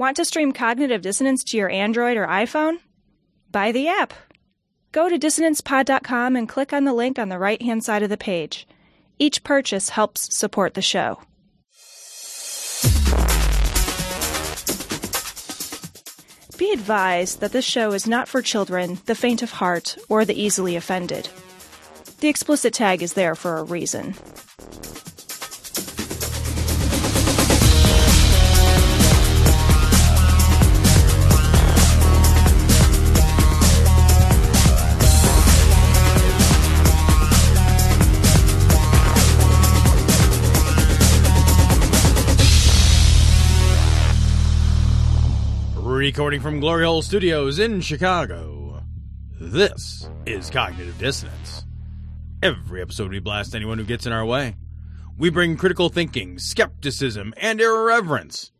Want to stream Cognitive Dissonance to your Android or iPhone? Buy the app. Go to DissonancePod.com and click on the link on the right-hand side of the page. Each purchase helps support the show. Be advised that this show is not for children, the faint of heart, or the easily offended. The explicit tag is there for a reason. Recording from Glory Hole Studios in Chicago, this is Cognitive Dissonance. Every episode we blast anyone who gets in our way. We bring critical thinking, skepticism, and irreverence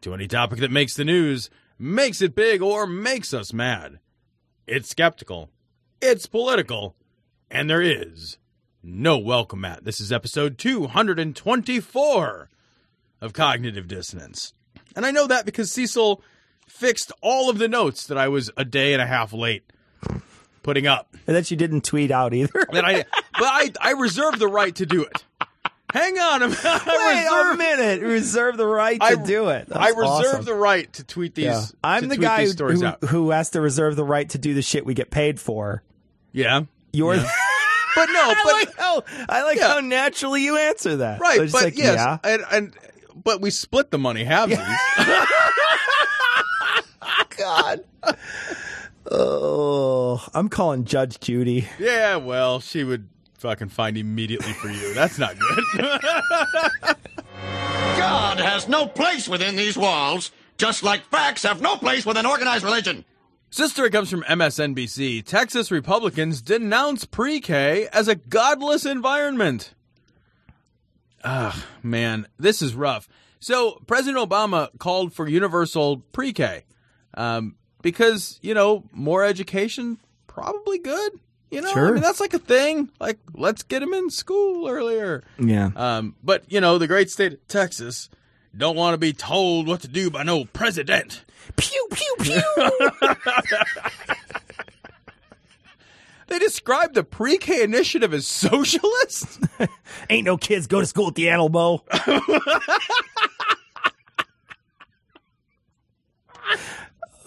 to any topic that makes the news, makes it big, or makes us mad. It's skeptical, it's political, and there is no welcome mat. This is episode 224 of Cognitive Dissonance. And I know that because Cecil fixed all of the notes that I was a day and a half late putting up. And that you didn't tweet out either. But I reserved the right to do it. Hang on a minute. Wait a minute. Reserve the right to do it. That's awesome. The right to tweet these stories out. I'm the guy who has to reserve the right to do the shit we get paid for. Yeah. But no. I like how naturally you answer that. Right. But like, yes. Yeah. But we split the money, haven't we? God. Oh, I'm calling Judge Judy. Yeah, well, she would fucking find immediately for you. That's not good. God has no place within these walls, just like facts have no place within organized religion. Sister comes from MSNBC. Texas Republicans denounce pre-K as a godless environment. Ah, man, this is rough. So President Obama called for universal pre-K. Because, you know, more education, probably good, you know, sure. I mean, that's like a thing, like, let's get them in school earlier. Yeah. But you know, the great state of Texas don't want to be told what to do by no president. Pew, pew, pew. They described the pre-K initiative as socialist. Ain't no kids go to school at the Alamo.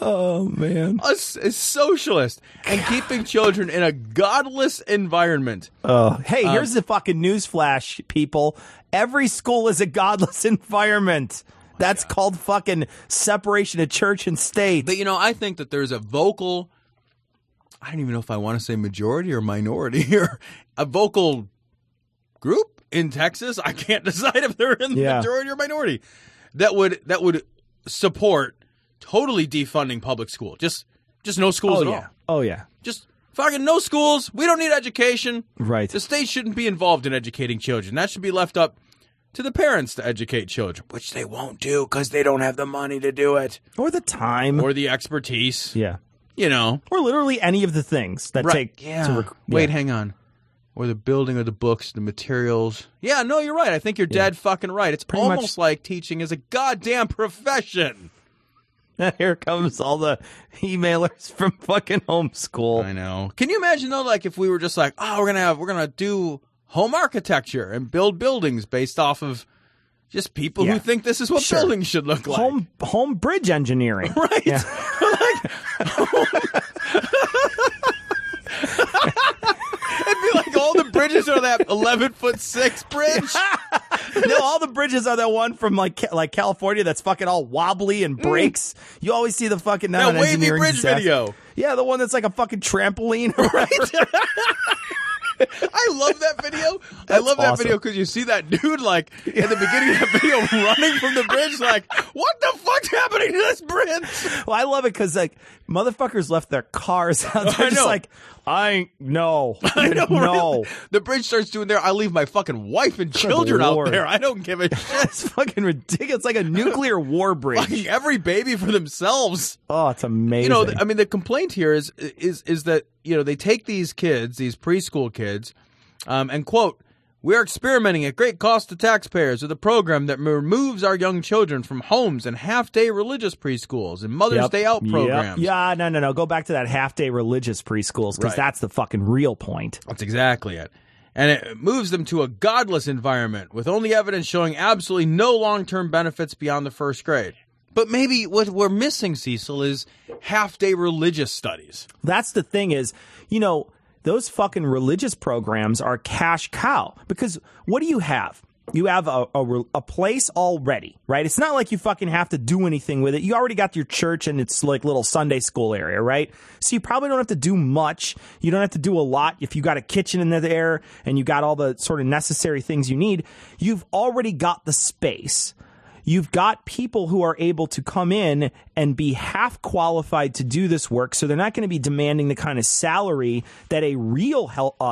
Oh, man. A socialist and keeping children in a godless environment. Oh, hey, here's the fucking newsflash, people. Every school is a godless environment. Oh, that's called fucking separation of church and state. But, you know, I think that there's a vocal, I don't even know if I want to say majority or minority here, a vocal group in Texas. I can't decide if they're in the majority or minority. That would support totally defunding public school. Just no schools at all. Oh, yeah. Just fucking no schools. We don't need education. Right. The state shouldn't be involved in educating children. That should be left up to the parents to educate children, which they won't do because they don't have the money to do it. Or the time. Or the expertise. Yeah. You know. Or literally any of the things that take... Yeah. Wait, hang on. Or the building or the books, the materials. Yeah, no, you're right. I think you're dead fucking right. It's pretty almost like teaching is a goddamn profession. Here comes all the emailers from fucking homeschool. I know. Can you imagine though, like if we were just like, oh, we're gonna do home architecture and build buildings based off of just people who think this is what buildings should look like. Home bridge engineering, right? Yeah. Like, it'd be like all the bridges are that 11-foot-6 bridge. No, all the bridges are that one from like California that's fucking all wobbly and breaks. You always see the fucking that wavy bridge video. Yeah, the one that's like a fucking trampoline, right? I love that video. That video because you see that dude like in the beginning of that video running from the bridge like, what the fuck's happening to this bridge? Well, I love it because like motherfuckers left their cars out there just like, I know. No. Really? The bridge starts doing there. I leave my fucking wife and children out there. I don't give a shit. That's fucking ridiculous. It's like a nuclear war bridge. Like every baby for themselves. Oh, it's amazing. You know, I mean, the complaint here is that, you know, they take these kids, these preschool kids, and quote, We are experimenting at great cost to taxpayers with a program that removes our young children from homes and half-day religious preschools and Mother's Day Out programs. Yeah, no. Go back to that half-day religious preschools because that's the fucking real point. That's exactly it. And it moves them to a godless environment with only evidence showing absolutely no long-term benefits beyond the first grade. But maybe what we're missing, Cecil, is half-day religious studies. That's the thing is, you know, those fucking religious programs are cash cow because what do you have? You have a place already, right? It's not like you fucking have to do anything with it. You already got your church and it's like little Sunday school area, right? So you probably don't have to do much. You don't have to do a lot. If you got a kitchen in there and you got all the sort of necessary things you need, you've already got the space. You've got people who are able to come in and be half qualified to do this work, so they're not going to be demanding the kind of salary that a real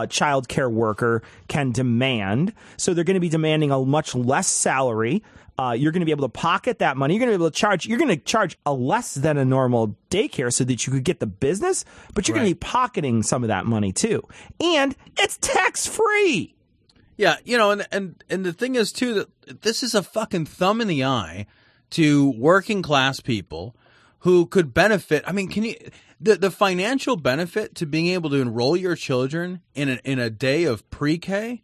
child care worker can demand. So they're going to be demanding a much less salary. You're going to be able to pocket that money. You're going to be able to charge. You're going to charge a less than a normal daycare so that you could get the business, but you're going to be pocketing some of that money too, and it's tax free. Yeah, you know, and the thing is, too, that this is a fucking thumb in the eye to working class people who could benefit. I mean, can you the financial benefit to being able to enroll your children in a day of pre-K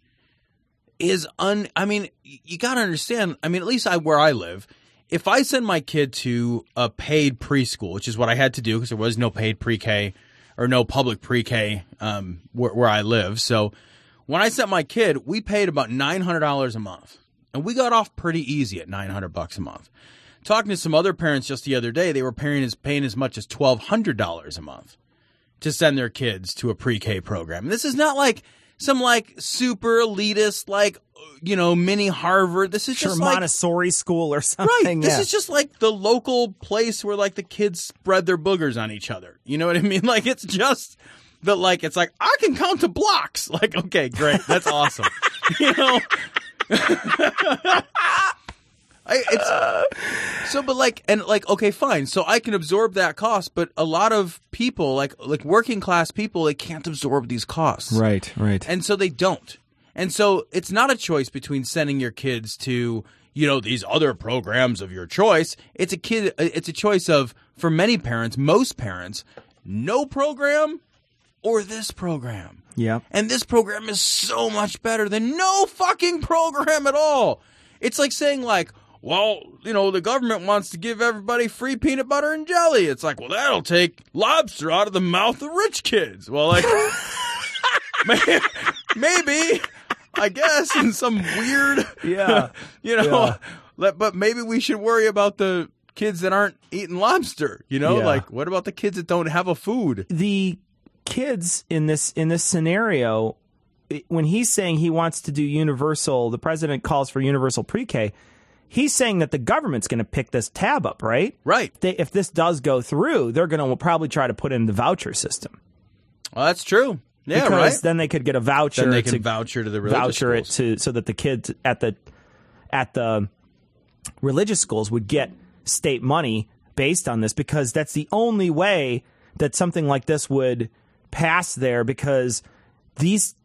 is I mean, you got to understand. I mean, at least where I live, if I send my kid to a paid preschool, which is what I had to do because there was no paid pre-K or no public pre-K where I live. So when I sent my kid, we paid about $900 a month, and we got off pretty easy at $900 a month. Talking to some other parents just the other day, they were paying as much as $1,200 a month to send their kids to a pre-K program. And this is not like some like super elitist, like, you know, mini Harvard. This is just like Montessori school or something. Right. This is just like the local place where like the kids spread their boogers on each other. You know what I mean? Like it's just that, like, it's like, I can count to blocks. Like, okay, great. That's awesome. You know? Okay, fine. So I can absorb that cost, but a lot of people, like working class people, they can't absorb these costs. Right. And so they don't. And so it's not a choice between sending your kids to, you know, these other programs of your choice. It's a choice of, for many parents, most parents, no program or this program. Yeah. And this program is so much better than no fucking program at all. It's like saying like, well, you know, the government wants to give everybody free peanut butter and jelly. It's like, well, that'll take lobster out of the mouth of rich kids. Well, like maybe, I guess, in some weird, you know, but maybe we should worry about the kids that aren't eating lobster, you know? Yeah. Like, what about the kids that don't have a food? The kids in this scenario, when he's saying he wants to do universal, the president calls for universal pre-K, he's saying that the government's going to pick this tab up, right? Right. If this does go through, they're going to probably try to put in the voucher system. Well, that's true. Yeah, because then they could get a voucher. Then they can voucher to the religious voucher schools. So that the kids at the religious schools would get state money based on this, because that's the only way that something like this would pass there, because these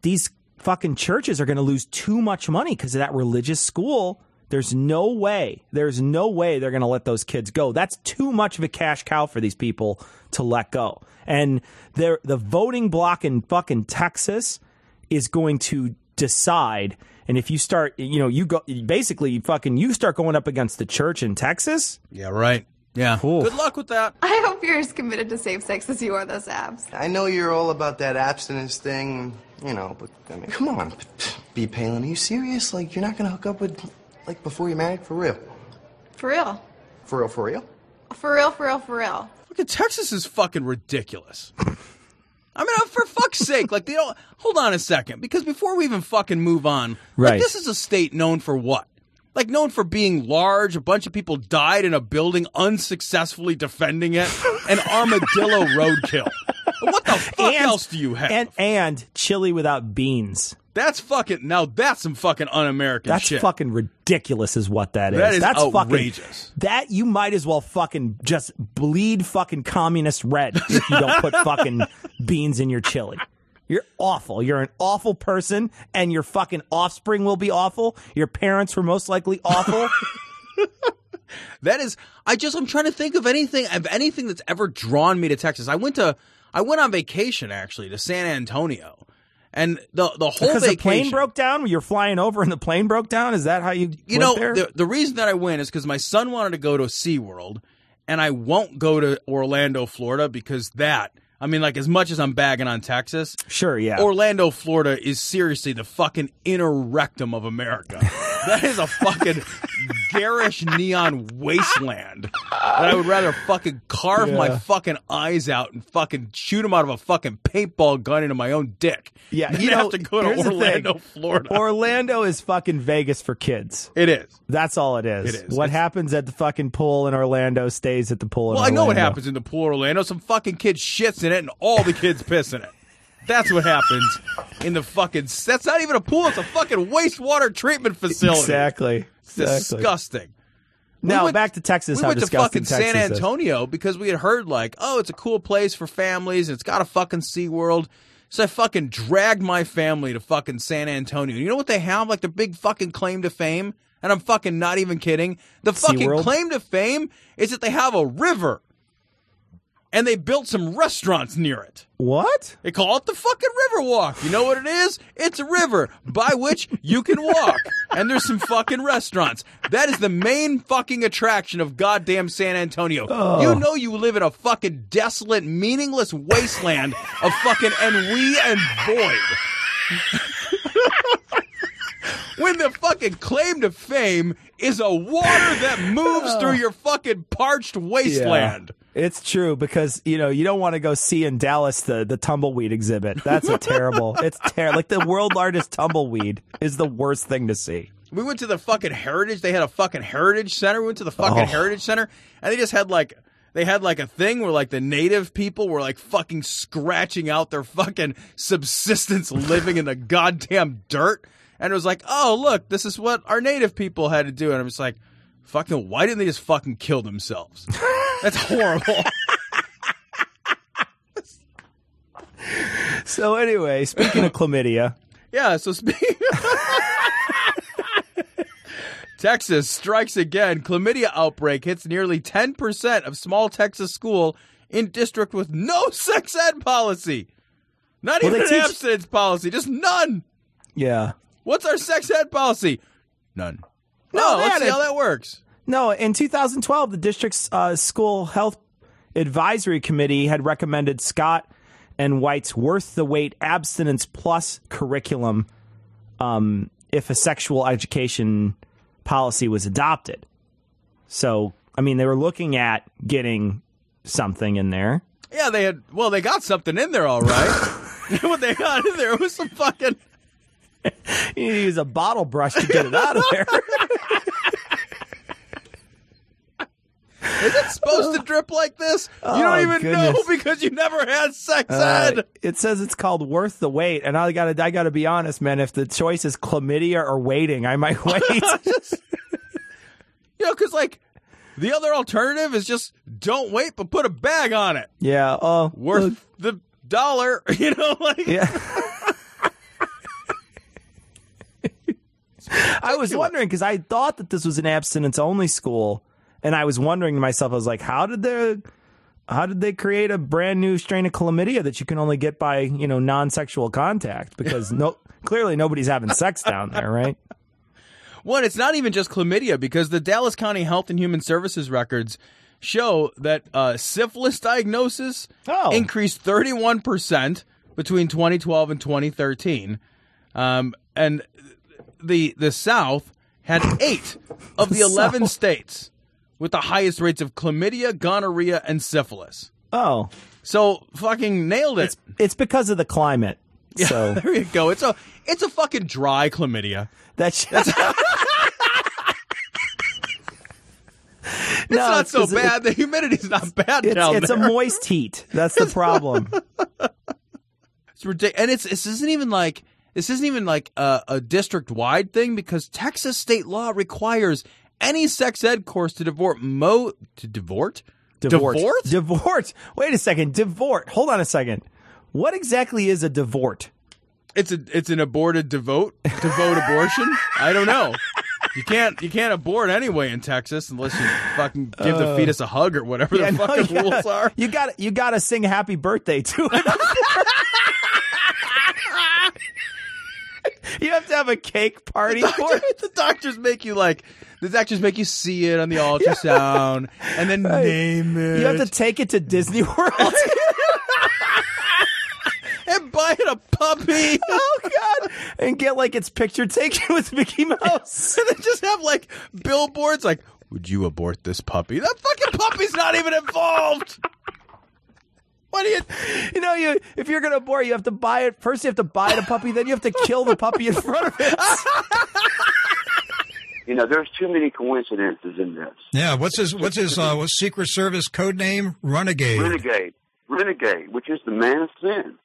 fucking churches are going to lose too much money because of that religious school. There's no way they're going to let those kids go. That's too much of a cash cow for these people to let go. And the voting block in fucking Texas is going to decide. And if you start, you know, you go basically fucking you start going up against the church in Texas. Yeah, right. Yeah. Ooh. Good luck with that. I hope you're as committed to safe sex as you are those abs. I know you're all about that abstinence thing, you know, but I mean, come on, B. Palin, are you serious? Like, you're not going to hook up with, like, before you're married? For real? For real? For real, for real? For real, for real, for real. Look, Texas is fucking ridiculous. I mean, for fuck's sake, like, they don't, hold on a second, because before we even fucking move on, like, this is a state known for what? Like, known for being large, a bunch of people died in a building unsuccessfully defending it, an armadillo roadkill. What the fuck else do you have? And chili without beans. That's fucking, now that's some fucking un-American shit. That's fucking ridiculous is what that is. That's outrageous. Fucking, that you might as well fucking just bleed fucking communist red if you don't put fucking beans in your chili. You're awful. You're an awful person, and your fucking offspring will be awful. Your parents were most likely awful. That is, I'm trying to think of anything that's ever drawn me to Texas. I went on vacation actually to San Antonio, and the whole vacation. Because the plane broke down? You're flying over and the plane broke down? Is that how you went there? The reason that I went is because my son wanted to go to SeaWorld, and I won't go to Orlando, Florida, because as much as I'm bagging on Texas. Sure, yeah. Orlando, Florida is seriously the fucking inner rectum of America. That is a fucking garish neon wasteland that I would rather fucking carve my fucking eyes out and fucking shoot them out of a fucking paintball gun into my own dick. Yeah, you have to go to Orlando, Florida. Orlando is fucking Vegas for kids. It is. That's all it is. It is. What happens at the fucking pool in Orlando stays at the pool in Orlando. Well, I know what happens in the pool in Orlando. Some fucking kid shits in it and all the kids piss in it. That's what happens in the fucking... That's not even a pool. It's a fucking wastewater treatment facility. Exactly. It's disgusting. Now, back to Texas. We went to fucking San Antonio because we had heard it's a cool place for families and it's got a fucking SeaWorld. So I fucking dragged my family to fucking San Antonio. You know what they have? Like the big fucking claim to fame? And I'm fucking not even kidding. The fucking claim to fame is that they have a river. And they built some restaurants near it. What? They call it the fucking Riverwalk. You know what it is? It's a river by which you can walk. And there's some fucking restaurants. That is the main fucking attraction of goddamn San Antonio. Oh. You know you live in a fucking desolate, meaningless wasteland of fucking ennui and void. When the fucking claim to fame is a water that moves through your fucking parched wasteland. Yeah. It's true because, you don't want to go see in Dallas the tumbleweed exhibit. That's a terrible. It's terrible. Like the world largest tumbleweed is the worst thing to see. We went to the fucking Heritage. They had a fucking Heritage Center. We went to the fucking Heritage Center and they just had a thing where the native people were fucking scratching out their fucking subsistence living in the goddamn dirt. And it was like, oh, look, this is what our native people had to do. And I'm just like, fucking, why didn't they just fucking kill themselves? That's horrible. So anyway, speaking of chlamydia. Yeah, so speaking Texas strikes again. Chlamydia outbreak hits nearly 10% of small Texas school in district with no sex ed policy. Not even an abstinence policy, just none. Yeah. What's our sex ed policy? None. No, let's see how that works. No, in 2012, the district's school health advisory committee had recommended Scott and White's Worth the Wait abstinence plus curriculum if a sexual education policy was adopted. So, they were looking at getting something in there. Yeah, they got something in there, all right. What they got in there was some fucking... You need to use a bottle brush to get it out of there. Is it supposed to drip like this? You don't even know because you never had sex ed. It says it's called Worth the Wait, and I gotta be honest, man. If the choice is chlamydia or waiting, I might wait. Because the other alternative is just don't wait, but put a bag on it. Yeah, worth the dollar. Yeah. I was wondering because I thought that this was an abstinence-only school, and I was wondering to myself, I was like, how did they create a brand new strain of chlamydia that you can only get by non-sexual contact? Because clearly nobody's having sex down there, right? Well, it's not even just chlamydia because the Dallas County Health and Human Services records show that syphilis diagnosis increased 31% between 2012 and 2013, and the South had 8 of the 11 states with the highest rates of chlamydia, gonorrhea, and syphilis. Oh. So fucking nailed it. It's because of the climate. Yeah, so there you go. It's a fucking dry chlamydia. That's It's not so bad. The humidity's not bad down there. It's a moist heat. That's the problem. It's ridiculous. And this isn't even like a district-wide thing because Texas state law requires any sex ed course to divort. Wait a second. Divort. Hold on a second. What exactly is a divorce? It's an aborted devote abortion. I don't know. You can't abort anyway in Texas unless you fucking give the fetus a hug or whatever rules are. You gotta sing happy birthday to it. You have to have a cake party for it. The doctors make you see it on the ultrasound and then name it. You have to take it to Disney World. And buy it a puppy. Oh, God. And get, like, its picture taken with Mickey Mouse. And then just have, like, billboards like, would you abort this puppy? That fucking puppy's not even involved. What do you... You know, if you're going to abort, you have to buy it. First, you have to buy the puppy. Then you have to kill the puppy in front of it. You know, there's too many coincidences in this. Yeah, what's his Secret Service code name? Renegade, which is the man of sin.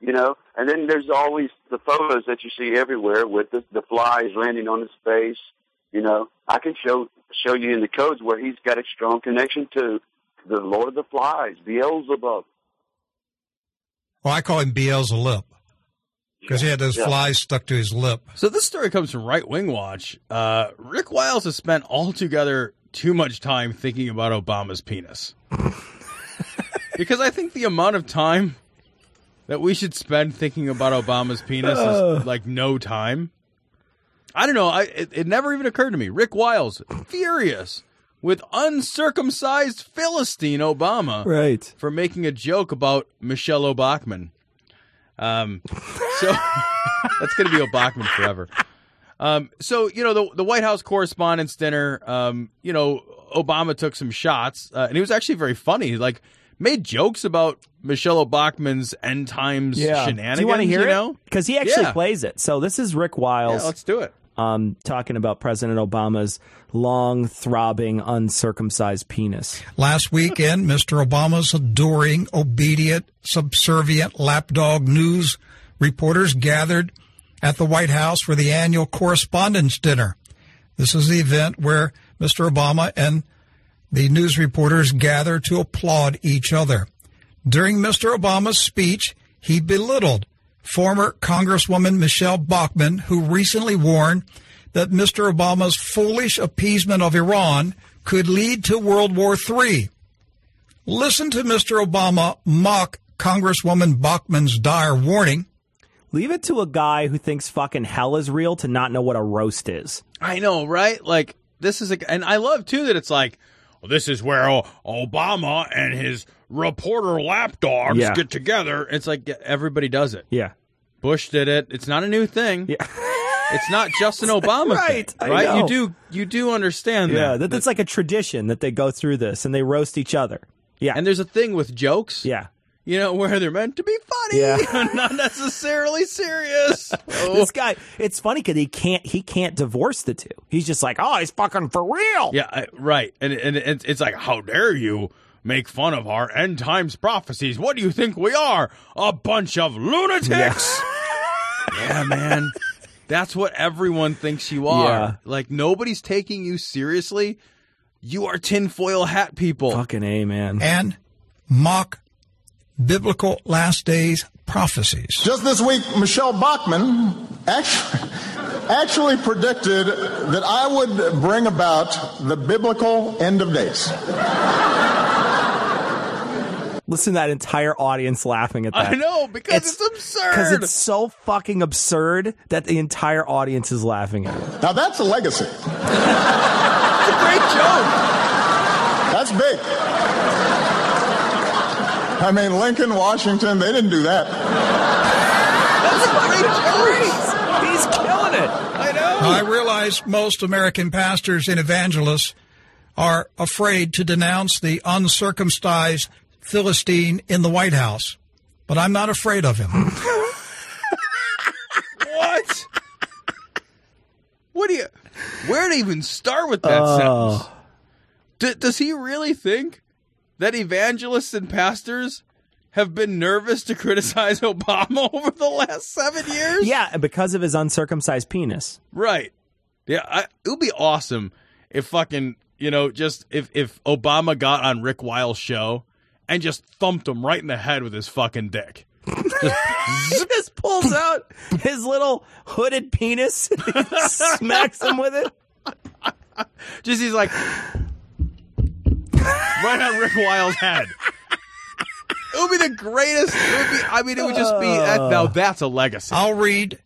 You know, and then there's always the photos that you see everywhere with the flies landing on his face. You know, I can show you in the codes where he's got a strong connection to the Lord of the Flies, Beelzebub. Well, I call him Beelzebub because he had those flies stuck to his lip. So this story comes from Right Wing Watch. Rick Wiles has spent altogether too much time thinking about Obama's penis. Because I think the amount of time that we should spend thinking about Obama's penis is like no time. I don't know. It never even occurred to me. Rick Wiles, furious with uncircumcised Philistine Obama for making a joke about Michele Bachmann. So that's going to be a Bachmann forever. So, you know, the White House Correspondents' Dinner, you know, Obama took some shots and he was actually very funny. Like, made jokes about Michele Bachmann's end times shenanigans. Do you want to hear it? Because he actually plays it. So this is Rick Wiles. Yeah, let's do it. Talking about President Obama's long, throbbing, uncircumcised penis. Last weekend, Mr. Obama's adoring, obedient, subservient lapdog news reporters gathered at the White House for the annual Correspondents' Dinner. This is the event where Mr. Obama and the news reporters gather to applaud each other. During Mr. Obama's speech, he belittled former Congresswoman Michele Bachmann, who recently warned that Mr. Obama's foolish appeasement of Iran could lead to World War III. Listen to Mr. Obama mock Congresswoman Bachmann's dire warning. Leave it to a guy who thinks fucking hell is real to not know what a roast is. I know, right? Like, this is a... And I love, too, that it's like, this is where Obama and his reporter lapdogs get together. It's like everybody does it. Yeah. Bush did it. It's not a new thing. Yeah. It's not just an Obama thing. Right? You do understand that. Yeah, that's like a tradition that they go through this and they roast each other. Yeah. And there's a thing with jokes. Yeah. You know, where they're meant to be funny, not necessarily serious. This guy, it's funny because he can't divorce the two. He's just like, oh, he's fucking for real. Yeah, right. And it's like, how dare you make fun of our end times prophecies? What do you think we are? A bunch of lunatics. Yeah, man. That's what everyone thinks you are. Yeah. Like, nobody's taking you seriously. You are tinfoil hat people. Fucking A, man. And mock biblical last days prophecies. Just this week, Michele Bachmann actually predicted that I would bring about the biblical end of days. Listen to that entire audience laughing at that. I know, because it's absurd. Because it's so fucking absurd that the entire audience is laughing at it. Now that's a legacy. It's a great joke. That's big. I mean, Lincoln, Washington, they didn't do that. That's great. He's killing it. I know. I realize most American pastors and evangelists are afraid to denounce the uncircumcised Philistine in the White House, but I'm not afraid of him. What? What do you... Where to even start with that sentence? Does he really think that evangelists and pastors have been nervous to criticize Obama over the last 7 years? Yeah, because of his uncircumcised penis. Right. Yeah, it would be awesome if fucking, you know, just if Obama got on Rick Wiles' show and just thumped him right in the head with his fucking dick. He just pulls out his little hooded penis and smacks him with it. Just he's like right on Rick Wiles' head. It would be the greatest. It would just be now that's a legacy. I'll read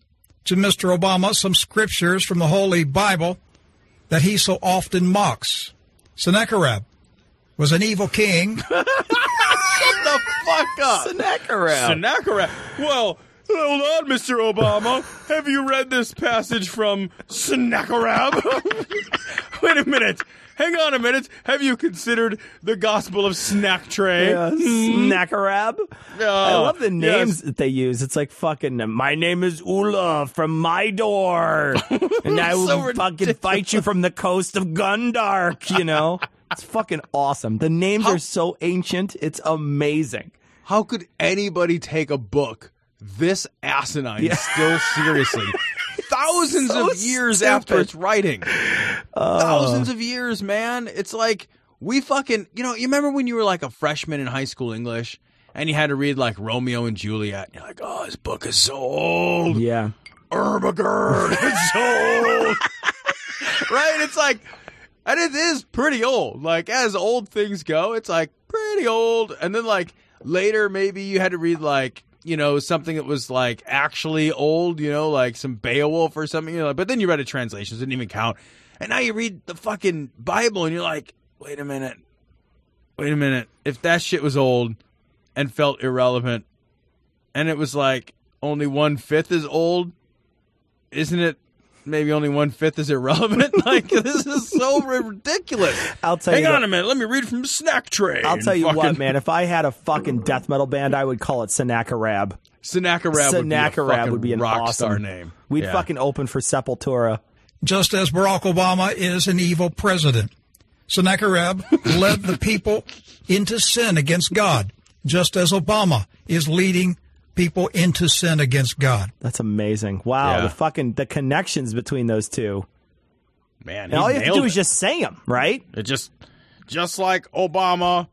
to Mr. Obama some scriptures from the Holy Bible that he so often mocks. Sennacherib was an evil king. The fuck up. Sennacherib. Well, hold on, Mr. Obama. Have you read this passage from Sennacherib? Wait a minute. Hang on a minute. Have you considered the Gospel of Snack Tray? Yeah, Sennacherib. I love the names that they use. It's like fucking, my name is Ula from Mydor, and I will fucking fight you from the coast of Gundark, you know? It's fucking awesome. The names are so ancient. It's amazing. How could anybody take a book this asinine still seriously? Thousands of years after its writing. Thousands of years, man. It's like we fucking, you remember when you were like a freshman in high school English and you had to read like Romeo and Juliet and you're like, oh, this book is so old. Yeah. Ermagerd, it's so old. Right? It's like, and it is pretty old. Like, as old things go, it's like pretty old. And then like later, maybe you had to read like, something that was like actually old, like some Beowulf or something, but then you read a translation, so it didn't even count. And now you read the fucking Bible and you're like, wait a minute. If that shit was old and felt irrelevant and it was like only 1/5 is old, isn't it? Maybe only 1/5 is irrelevant. Like, this is so ridiculous. I'll tell you. Hang on a minute. Let me read from Snack Tray. I'll tell you what, man. If I had a fucking death metal band, I would call it Sennacherib. Sennacherib would be an rock awesome star name. We'd fucking open for Sepultura. Just as Barack Obama is an evil president, Sennacherib led the people into sin against God, just as Obama is leading people into sin against God. That's amazing. Wow, the connections between those two. Man, all you have to do is just say them, right? It just like Obama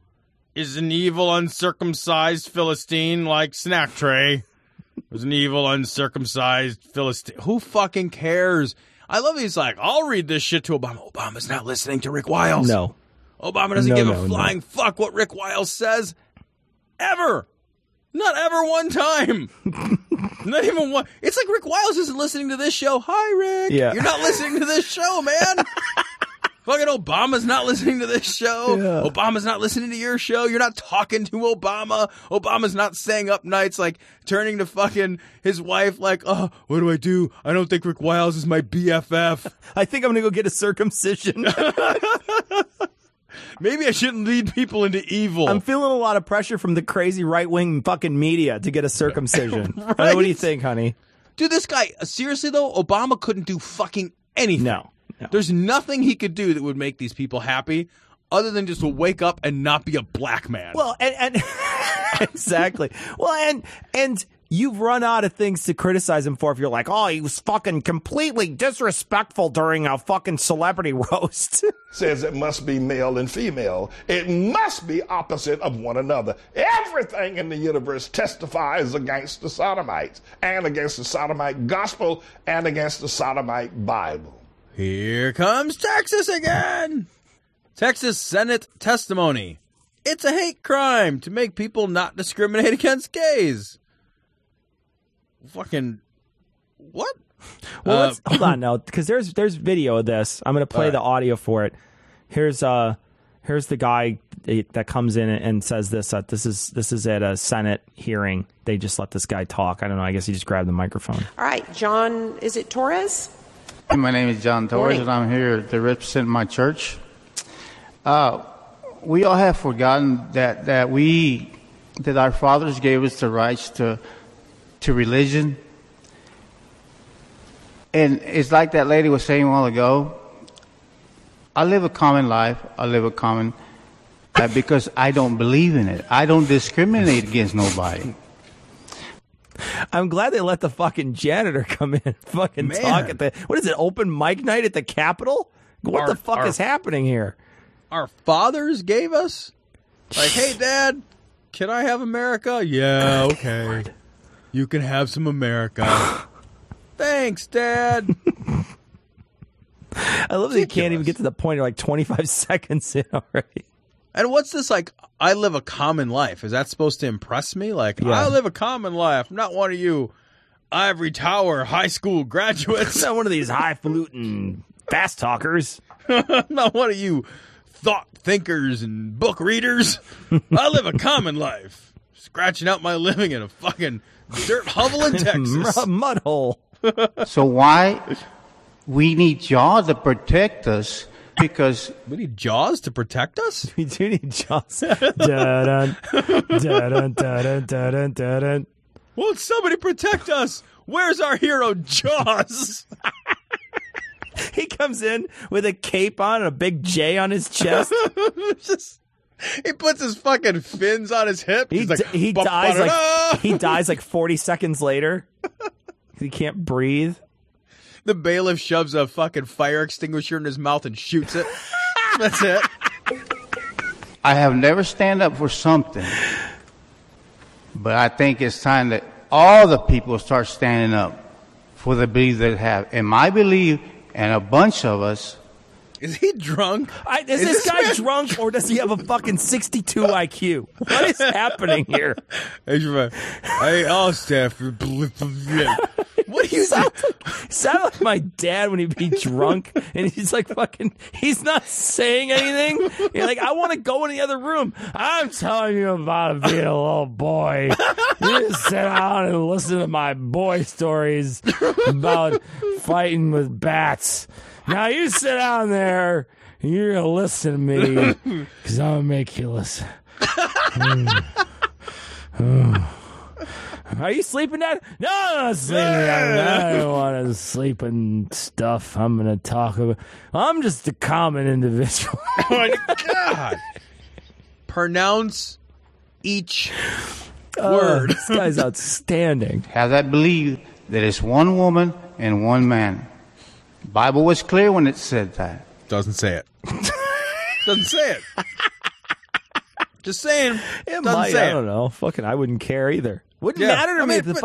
is an evil uncircumcised Philistine, like Snack Tray was an evil uncircumcised Philistine. Who fucking cares? I love he's like, I'll read this shit to Obama. Obama's not listening to Rick Wiles. No. Obama doesn't give a flying fuck what Rick Wiles says ever. Not ever one time. Not even one. It's like Rick Wiles isn't listening to this show. Hi, Rick. Yeah. You're not listening to this show, man. Fucking Obama's not listening to this show. Yeah. Obama's not listening to your show. You're not talking to Obama. Obama's not staying up nights, like, turning to fucking his wife, like, oh, what do? I don't think Rick Wiles is my BFF. I think I'm going to go get a circumcision. Maybe I shouldn't lead people into evil. I'm feeling a lot of pressure from the crazy right-wing fucking media to get a circumcision. Right? What do you think, honey? Dude, this guy, seriously, though, Obama couldn't do fucking anything. No. There's nothing he could do that would make these people happy other than just to wake up and not be a black man. Well, and exactly. Well, and you've run out of things to criticize him for if you're like, oh, he was fucking completely disrespectful during a fucking celebrity roast. Says it must be male and female. It must be opposite of one another. Everything in the universe testifies against the sodomites and against the sodomite gospel and against the sodomite Bible. Here comes Texas again. Texas Senate testimony. It's a hate crime to make people not discriminate against gays. Fucking what? Well, let's hold on now, because there's video of this. I'm gonna play the audio for it. Here's the guy that comes in and says this. This is at a Senate hearing. They just let this guy talk. I don't know. I guess he just grabbed the microphone. All right, John. Is it Torres? My name is John Torres, and I'm here to represent my church. We all have forgotten that our fathers gave us the rights to religion. And it's like that lady was saying a while ago, I live a common life, because I don't believe in it. I don't discriminate against nobody. I'm glad they let the fucking janitor come in and fucking talk at what is it, open mic night at the Capitol? What the fuck is happening here? Our fathers gave us? Like, hey, Dad, Can I have America? Yeah, okay. You can have some America. Thanks, Dad. I love that you can't even get to the point. You're like 25 seconds in already. And what's this like, I live a common life? Is that supposed to impress me? Like, yeah. I live a common life. I'm not one of you ivory tower high school graduates. I'm not one of these highfalutin fast talkers. I'm not one of you thought thinkers and book readers. I live a common life. Scratching out my living in a fucking dirt hovel in Texas. Mud hole. So why... We need Jaws to protect us because... We need Jaws to protect us? We do need Jaws. Dun, dun, dun, dun, dun, dun. Won't somebody protect us? Where's our hero, Jaws? He comes in with a cape on and a big J on his chest. Just... He puts his fucking fins on his hip. He dies like 40 seconds later. He can't breathe. The bailiff shoves a fucking fire extinguisher in his mouth and shoots it. That's it. I have never stand up for something, but I think it's time that all the people start standing up for the belief they have. And my belief, and a bunch of us. Is he drunk? Is this guy drunk, or does he have a fucking 62 IQ? What is happening here? Hey, all staff. What do you sound like my dad when he'd be drunk, and he's like fucking, he's not saying anything. You're like, I want to go in the other room. I'm telling you about being a little boy. You just sit down and listen to my boy stories about fighting with bats. Now you sit down there, and you're going to listen to me, because I'm going to make you listen. Are you sleeping, Dad? No, I'm not sleeping. I don't want to sleep and stuff. I'm going to talk about... I'm just a common individual. Oh, my God. Pronounce each word. This guy's outstanding. Have that belief that it's one woman and one man. The Bible was clear when it said that. Doesn't say it. Doesn't say it. Just saying. It might. Say I don't know. Fucking, I wouldn't care either. Wouldn't matter to me if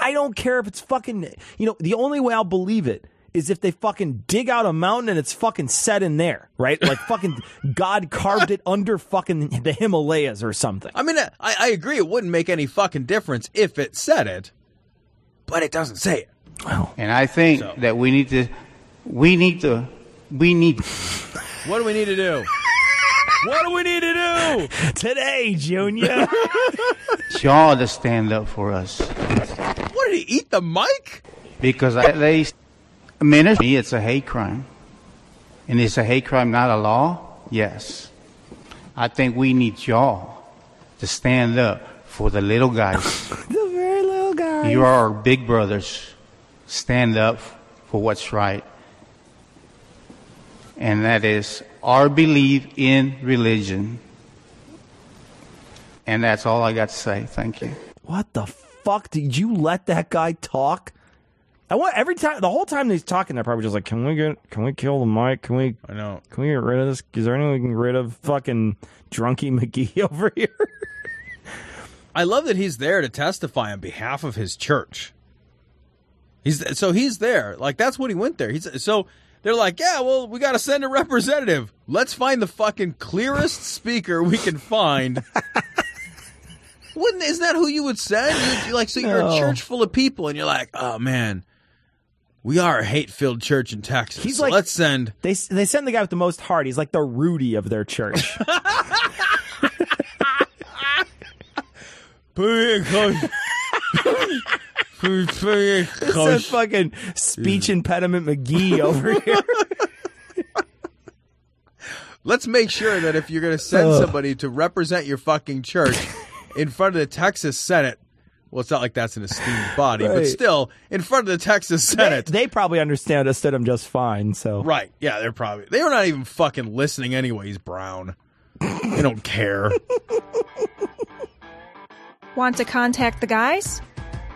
I don't care if it's fucking, you know, the only way I'll believe it is if they fucking dig out a mountain and it's fucking set in there, right? Like fucking God carved it under fucking the Himalayas or something. I mean, I agree. It wouldn't make any fucking difference if it said it, but it doesn't say it. Wow. And I think that we need to. What do we need to do? What do we need to do today, Junior? Y'all to stand up for us. What did he eat the mic? Because at least, I mean, it's a hate crime, and it's a hate crime, not a law. Yes, I think we need y'all to stand up for the little guys, the very little guys. You are our big brothers. Stand up for what's right, and that is our belief in religion. And that's all I got to say. Thank you. What the fuck? Did you let that guy talk? The whole time he's talking, they're probably just like, can we kill the mic? Can we get rid of this? Is there anyone we can get rid of? Fucking Drunky McGee over here. I love that he's there to testify on behalf of his church. He's there. Like, that's what he went there. They're like, yeah, well, we got to send a representative. Let's find the fucking clearest speaker we can find. Isn't that who you would send? You're a church full of people, and you're like, oh, man, we are a hate-filled church in Texas. He's like, let's send. They send the guy with the most heart. He's like the Rudy of their church. It's a fucking speech impediment McGee over here. Let's make sure that if you're going to send somebody to represent your fucking church in front of the Texas Senate, well, it's not like that's an esteemed body, right. But still, in front of the Texas Senate. They probably understood him just fine, so. Right, yeah, they were not even fucking listening anyways, Brown. They don't care. Want to contact the guys?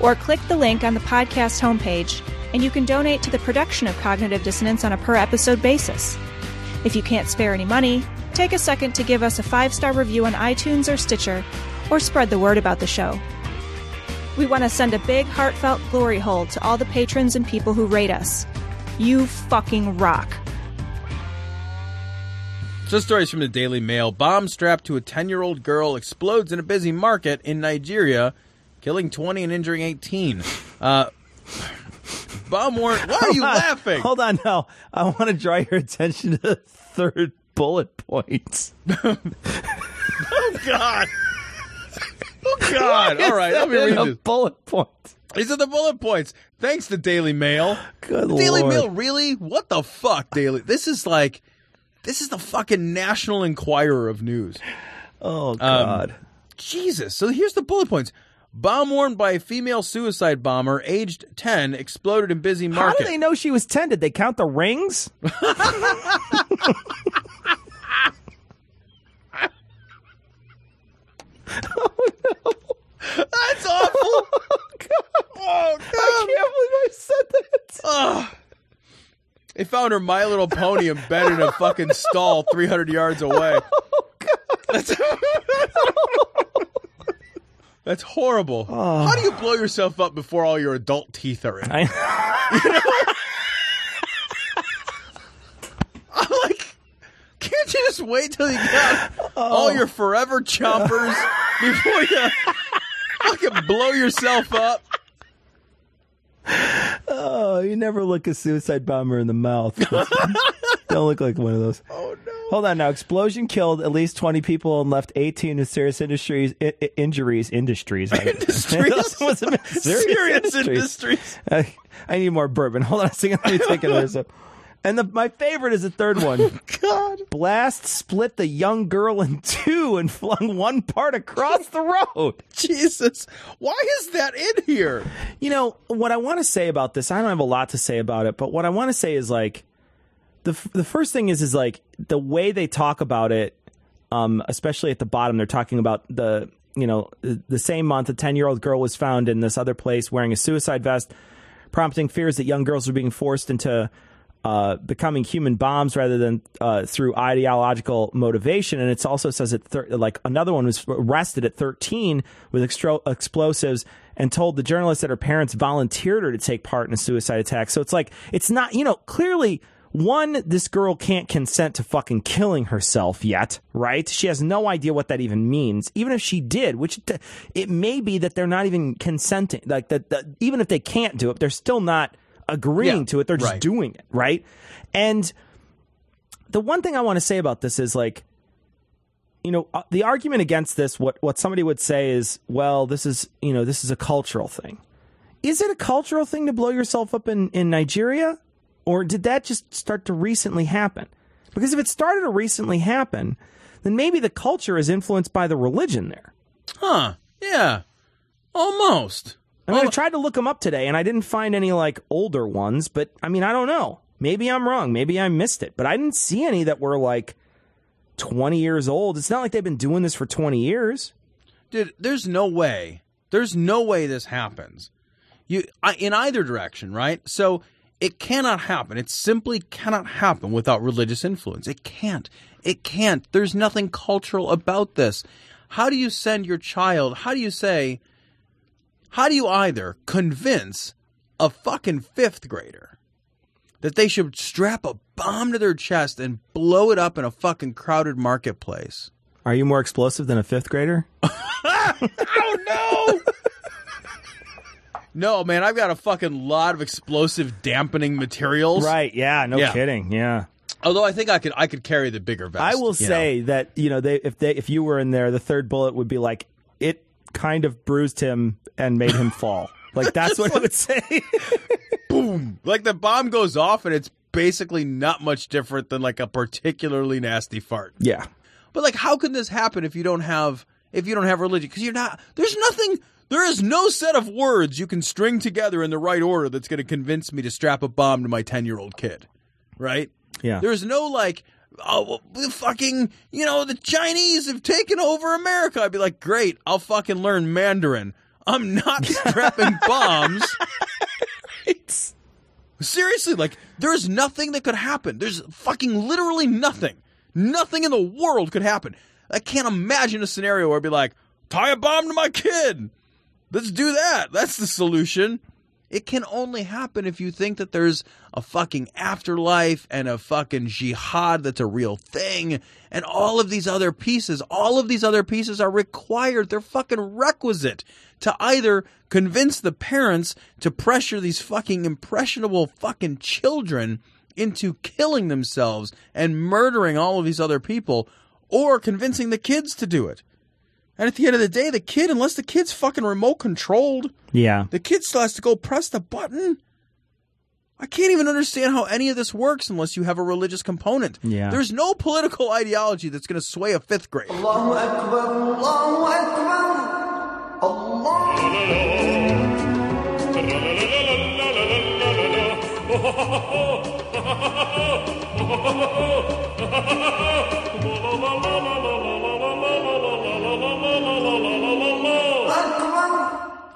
Or click the link on the podcast homepage, and you can donate to the production of Cognitive Dissonance on a per-episode basis. If you can't spare any money, take a second to give us a 5-star review on iTunes or Stitcher, or spread the word about the show. We want to send a big, heartfelt glory hole to all the patrons and people who rate us. You fucking rock. So this story's from the Daily Mail. Bomb strapped to a 10-year-old girl explodes in a busy market in Nigeria, killing 20 and injuring 18. Bomb warrant. Why are you laughing? Hold on now. I want to draw your attention to the third bullet point. Oh, God. Oh, God. All right. Let me read this. Bullet point. These are the bullet points. Thanks to Daily Mail. Good Lord. Daily Mail, really? What the fuck, Daily? This is the fucking National Enquirer of news. Oh, God. Jesus. So here's the bullet points. Bomb worn by a female suicide bomber, aged 10, exploded in busy market. How do they know she was 10? Did they count the rings? Oh, no. That's awful. Oh, God. Oh, God. I can't believe I said that. Oh. They found her My Little Pony embedded in a fucking stall 300 yards away. Oh, God. That's horrible. Oh. How do you blow yourself up before all your adult teeth are in? You know? I'm like, can't you just wait till you got all your forever chompers before you fucking blow yourself up? Oh, you never look a suicide bomber in the mouth. Don't look like one of those. Oh, no. Hold on now. Explosion killed at least 20 people and left 18 with serious injuries. Serious industries. I need more bourbon. Hold on a second. Let me take another sip. And my favorite is the third one. Oh, God. Blast split the young girl in two and flung one part across the road. Jesus. Why is that in here? You know, what I want to say about this, I don't have a lot to say about it, but what I want to say is, like, the first thing is like the way they talk about it, especially at the bottom, they're talking about the same month, a 10-year-old girl was found in this other place wearing a suicide vest, prompting fears that young girls were being forced into becoming human bombs rather than through ideological motivation. And it also says that another one was arrested at 13 with explosives and told the journalist that her parents volunteered her to take part in a suicide attack. So it's like, it's not, clearly, one, this girl can't consent to fucking killing herself yet, right? She has no idea what that even means. Even if she did, which it may be that they're not even consenting, like that even if they can't do it, they're still not agreeing to it. They're just doing it, right? And the one thing I want to say about this is, like, the argument against this, what somebody would say is, well, this is a cultural thing. Is it a cultural thing to blow yourself up in Nigeria? Or did that just start to recently happen? Because if it started to recently happen, then maybe the culture is influenced by the religion there. Huh. Yeah. Almost. I mean, I tried to look them up today, and I didn't find any, like, older ones, but, I mean, I don't know. Maybe I'm wrong. Maybe I missed it. But I didn't see any that were, like, 20 years old. It's not like they've been doing this for 20 years. Dude, there's no way. There's no way this happens. In either direction, right? So it cannot happen. It simply cannot happen without religious influence. It can't. It can't. There's nothing cultural about this. How do you send your child? How do you either convince a fucking fifth grader that they should strap a bomb to their chest and blow it up in a fucking crowded marketplace? Are you more explosive than a fifth grader? Oh, no! No, man, I've got a fucking lot of explosive dampening materials. Right, yeah, no kidding, yeah. Although I think I could carry the bigger vest. I will say that, if you were in there, the third bullet would be like, it kind of bruised him and made him fall. Like, that's what it would say. Boom. Like, the bomb goes off and it's basically not much different than, like, a particularly nasty fart. Yeah. But, like, how can this happen if you don't have if you don't have religion, because there is no set of words you can string together in the right order that's going to convince me to strap a bomb to my 10-year-old kid, right? Yeah. There's no the Chinese have taken over America. I'd be like, great, I'll fucking learn Mandarin. I'm not strapping bombs. Right. Seriously, there's nothing that could happen. There's fucking literally nothing. Nothing in the world could happen. I can't imagine a scenario where I'd be like, tie a bomb to my kid. Let's do that. That's the solution. It can only happen if you think that there's a fucking afterlife and a fucking jihad that's a real thing and all of these other pieces. All of these other pieces are required. They're fucking requisite to either convince the parents to pressure these fucking impressionable fucking children into killing themselves and murdering all of these other people, or convincing the kids to do it. And at the end of the day, the kid, unless the kid's fucking remote controlled, yeah, the kid still has to go press the button. I can't even understand how any of this works unless you have a religious component. Yeah. There's no political ideology that's going to sway a fifth grade. Allahu Akbar, Allahu Akbar,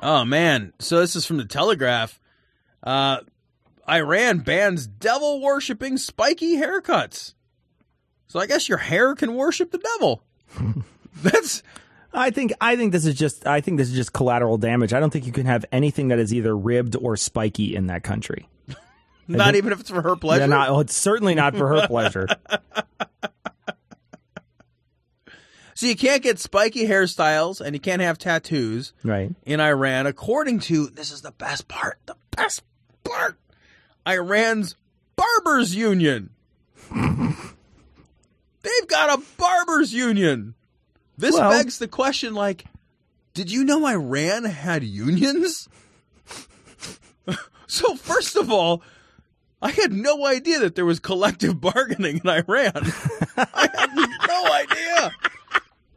Oh, man. So this is from The Telegraph. Iran bans devil-worshipping spiky haircuts. So I guess your hair can worship the devil. I think this is just collateral damage. I don't think you can have anything that is either ribbed or spiky in that country. Even if it's for her pleasure? It's certainly not for her pleasure. So you can't get spiky hairstyles and you can't have tattoos in Iran, according to, this is the best part, Iran's Barbers Union. They've got a Barbers Union. This begs the question, did you know Iran had unions? So first of all, I had no idea that there was collective bargaining in Iran. I had no idea.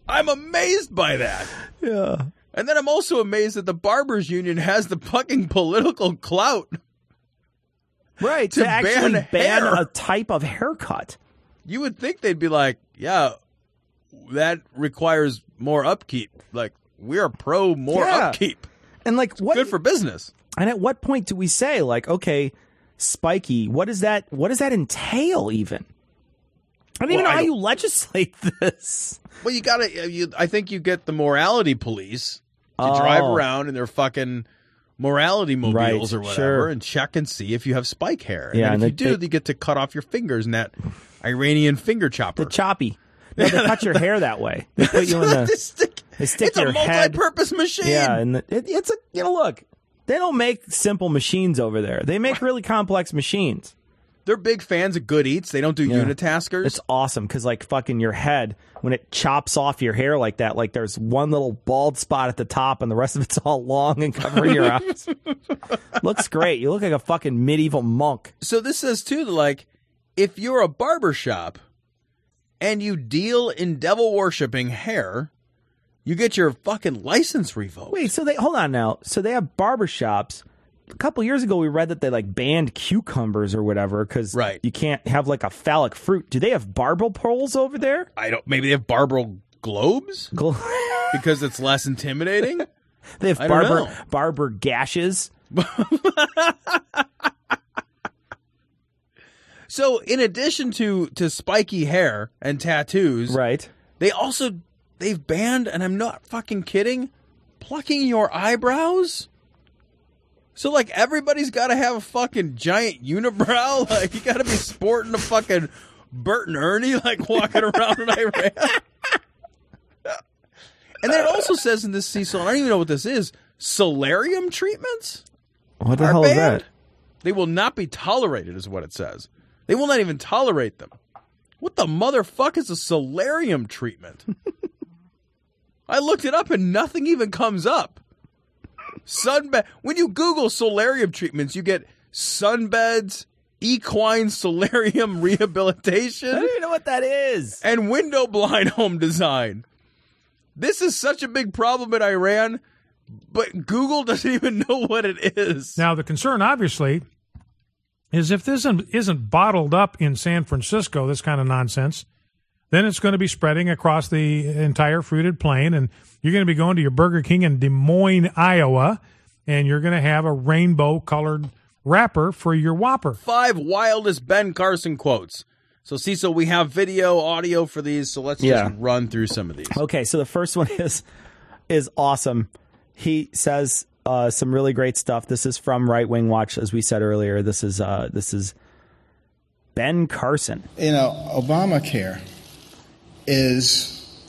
I'm amazed by that. Yeah. And then I'm also amazed that the Barbers Union has the fucking political clout. Right. To actually ban a type of haircut. You would think they'd be like, yeah, that requires more upkeep. We are pro more upkeep. And what, good for business. And at what point do we say, okay, spiky, what does that entail even? I don't even know how you legislate this. Well, you gotta. I think you get the morality police to drive around in their fucking morality mobiles or whatever, and check and see if you have spike hair. Yeah, and if you do, you get to cut off your fingers in that Iranian finger chopper. The choppy. No, they cut your hair that way. They put you in It's a multi-purpose machine. Yeah, and it's a look. They don't make simple machines over there. They make really complex machines. They're big fans of Good Eats. They don't do unitaskers. It's awesome because, fucking your head, when it chops off your hair like that, there's one little bald spot at the top and the rest of it's all long and covering your eyes. Looks great. You look like a fucking medieval monk. So this says, too, if you're a barbershop and you deal in devil-worshipping hair, you get your fucking license revoked. Wait, hold on now. So they have barbershops. A couple years ago, we read that they banned cucumbers or whatever because you can't have a phallic fruit. Do they have barber poles over there? I don't. Maybe they have barber globes because it's less intimidating. They have barber gashes. So, in addition to spiky hair and tattoos, they also they've banned, and I'm not fucking kidding, plucking your eyebrows. So, everybody's got to have a fucking giant unibrow. You got to be sporting a fucking Bert and Ernie, walking around in Iran. And then it also says in this, Cecil, and I don't even know what this is, solarium treatments? What the hell is that? They will not be tolerated, is what it says. They will not even tolerate them. What the motherfuck is a solarium treatment? I looked it up and nothing even comes up. Sunbed. When you Google solarium treatments, you get sunbeds, equine solarium rehabilitation. I don't even know what that is. And window blind home design. This is such a big problem in Iran, but Google doesn't even know what it is. Now, the concern, obviously, is if this isn't bottled up in San Francisco, this kind of nonsense, then it's going to be spreading across the entire fruited plain, and you're going to be going to your Burger King in Des Moines, Iowa, and you're going to have a rainbow-colored wrapper for your Whopper. 5 wildest Ben Carson quotes. So, Cecil, we have video, audio for these, so let's just run through some of these. Okay, so the first one is awesome. He says some really great stuff. This is from Right Wing Watch, as we said earlier. This is Ben Carson. You know, Obamacare is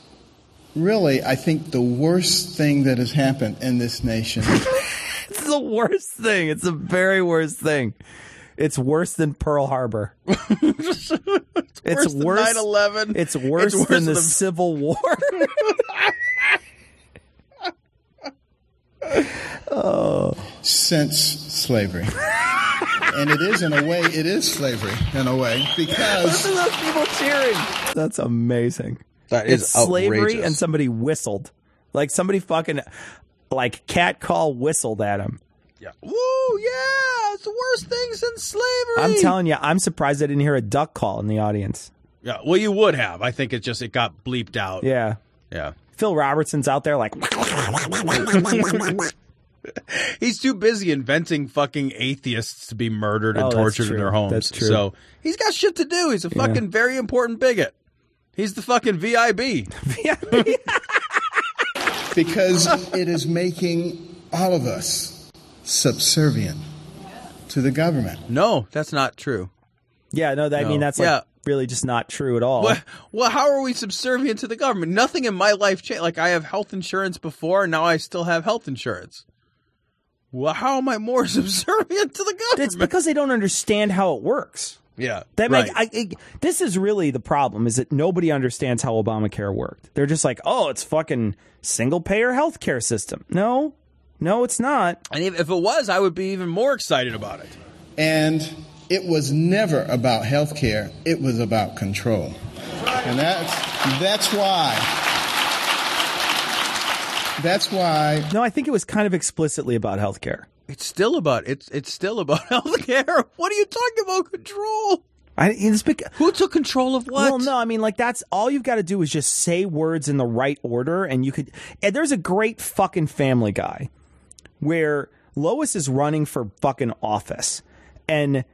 really, I think, the worst thing that has happened in this nation. It's the worst thing. It's the very worst thing. It's worse than Pearl Harbor. It's worse than 9/11. It's worse than the Civil War. Oh. Since slavery. And it is, in a way, it is slavery, in a way, because... Listen to those people cheering. That's amazing. That is it's slavery, outrageous. And somebody whistled. Like, somebody fucking, like, catcall whistled at him. Yeah. Woo, yeah, it's the worst thing since slavery. I'm telling you, I'm surprised I didn't hear a duck call in the audience. Yeah, well, you would have. I think it got bleeped out. Yeah. Yeah. Phil Robertson's out there like... He's too busy inventing fucking atheists to be murdered and tortured in their homes. That's true. So he's got shit to do. He's a fucking very important bigot. He's the fucking VIB. Because it is making all of us subservient to the government. No, that's not true. Yeah, no, I mean, that's like really just not true at all. Well, how are we subservient to the government? Nothing in my life changed. Like, I have health insurance before, and now I still have health insurance. Well, how am I more subservient to the government? It's because they don't understand how it works. Yeah, this is really the problem, is that nobody understands how Obamacare worked. They're just like, oh, it's fucking single-payer healthcare system. No, it's not. And if it was, I would be even more excited about it. And it was never about healthcare. It was about control. And that's why... That's why. No, I think it was kind of explicitly about healthcare. It's still about healthcare. What are you talking about? Control. Who took control of what? Well, no, I mean, like, that's all you've got to do is just say words in the right order, and you could. And there's a great fucking Family Guy where Lois is running for fucking office, and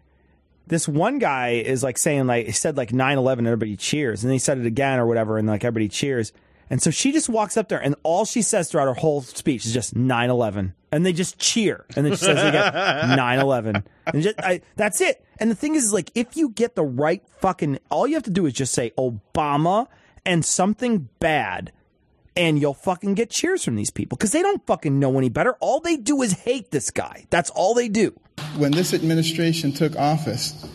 this one guy is like saying, like, he said like 9/11, everybody cheers, and then he said it again or whatever, and like everybody cheers. And so she just walks up there, and all she says throughout her whole speech is just 9/11. And they just cheer. And then she says again, 9/11. And that's it. And the thing is, like, if you get the right fucking – all you have to do is just say Obama and something bad, and you'll fucking get cheers from these people because they don't fucking know any better. All they do is hate this guy. That's all they do. When this administration took office,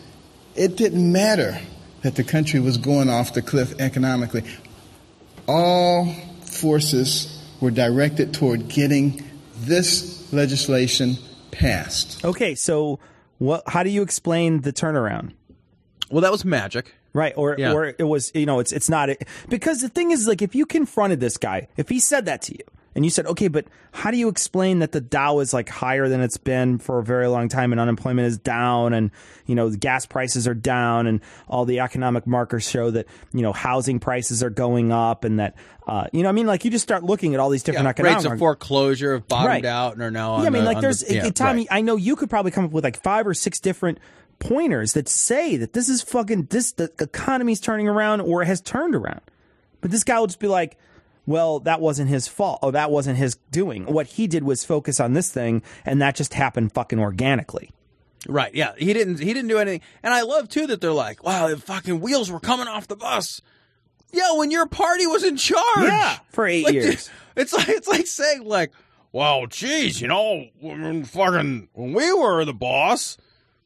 it didn't matter that the country was going off the cliff economically. All forces were directed toward getting this legislation passed. Okay, so how do you explain the turnaround? Well, that was magic. Right, or it was, you know, it's not. Because the thing is, like, if you confronted this guy, if he said that to you, and you said, okay, but how do you explain that the Dow is, like, higher than it's been for a very long time, and unemployment is down, and, you know, the gas prices are down, and all the economic markers show that, you know, housing prices are going up, and that, you know, I mean, like, you just start looking at all these different economic rates of foreclosure have bottomed out and are now on the... Yeah, I mean, like, Tommy, I know you could probably come up with, like, 5 or 6 different pointers that say that this is fucking... the economy's turning around or has turned around. But this guy will just be like... Well, that wasn't his fault. Oh, that wasn't his doing. What he did was focus on this thing, and that just happened fucking organically. Right, yeah. He didn't do anything. And I love, too, that they're like, wow, the fucking wheels were coming off the bus. Yeah, when your party was in charge. Yeah, for 8 years. It's like saying, like, well, geez, you know, when we were the boss,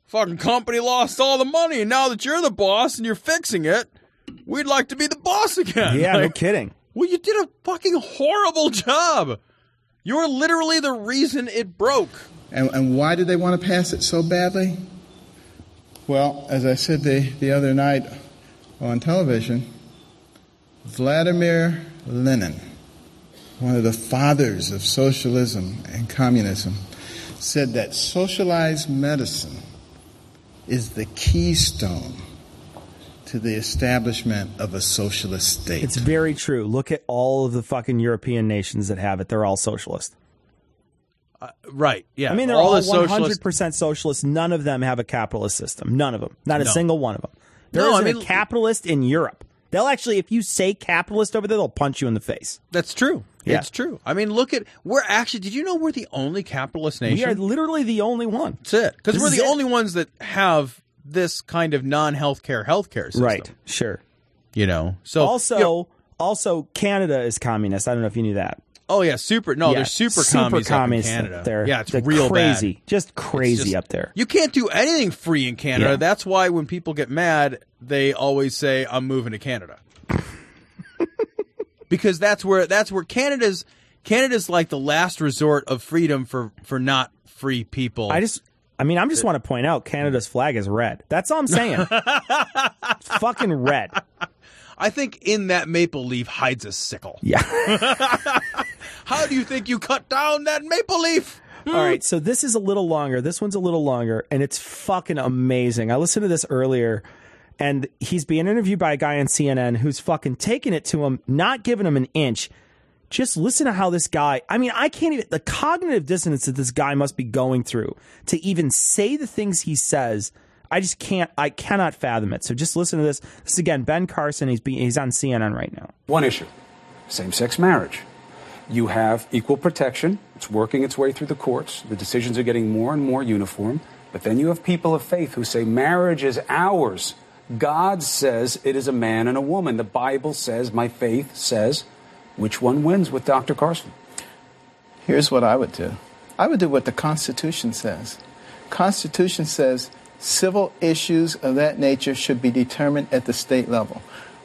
fucking company lost all the money, and now that you're the boss and you're fixing it, we'd like to be the boss again. Yeah, like, no kidding. Well, you did a fucking horrible job. You're literally the reason it broke. And why did they want to pass it so badly? Well, as I said the other night on television, Vladimir Lenin one of the fathers of socialism and communism, said that socialized medicine is the keystone to the establishment of a socialist state. It's very true. Look at all of the fucking European nations that have it. They're all socialist. Right. Yeah. I mean, they're all 100% socialist. None of them have a capitalist system. None of them. Not a single one of them. There isn't a capitalist in Europe. They'll actually, if you say capitalist over there, they'll punch you in the face. That's true. Yeah. It's true. I mean, did you know we're the only capitalist nation? We are literally the only one. That's it. Because we're the only ones that have this kind of non-healthcare healthcare system. Right. Sure. You know. So also Canada is communist. I don't know if you knew that. Oh yeah, they're super communists in Canada. Yeah, it's real crazy. Bad. Just crazy up there. You can't do anything free in Canada. Yeah. That's why when people get mad, they always say, "I'm moving to Canada," because that's where Canada's like the last resort of freedom for not free people. I just want to point out Canada's flag is red. That's all I'm saying. It's fucking red. I think in that maple leaf hides a sickle. Yeah. How do you think you cut down that maple leaf? All right. So this is a little longer. This one's a little longer, and it's fucking amazing. I listened to this earlier, and he's being interviewed by a guy on CNN who's fucking taking it to him, not giving him an inch. Just listen to how this guy, I mean, I can't even, the cognitive dissonance that this guy must be going through to even say the things he says. I cannot fathom it. So just listen to this. This is, again, Ben Carson. He's on CNN right now. One issue, same-sex marriage. You have equal protection. It's working its way through the courts. The decisions are getting more and more uniform. But then you have people of faith who say marriage is ours. God says it is a man and a woman. The Bible says, my faith says. Which one wins with Dr. Carson? Here's what I would do. I would do what the Constitution says. Constitution says civil issues of that nature should be determined at the state level.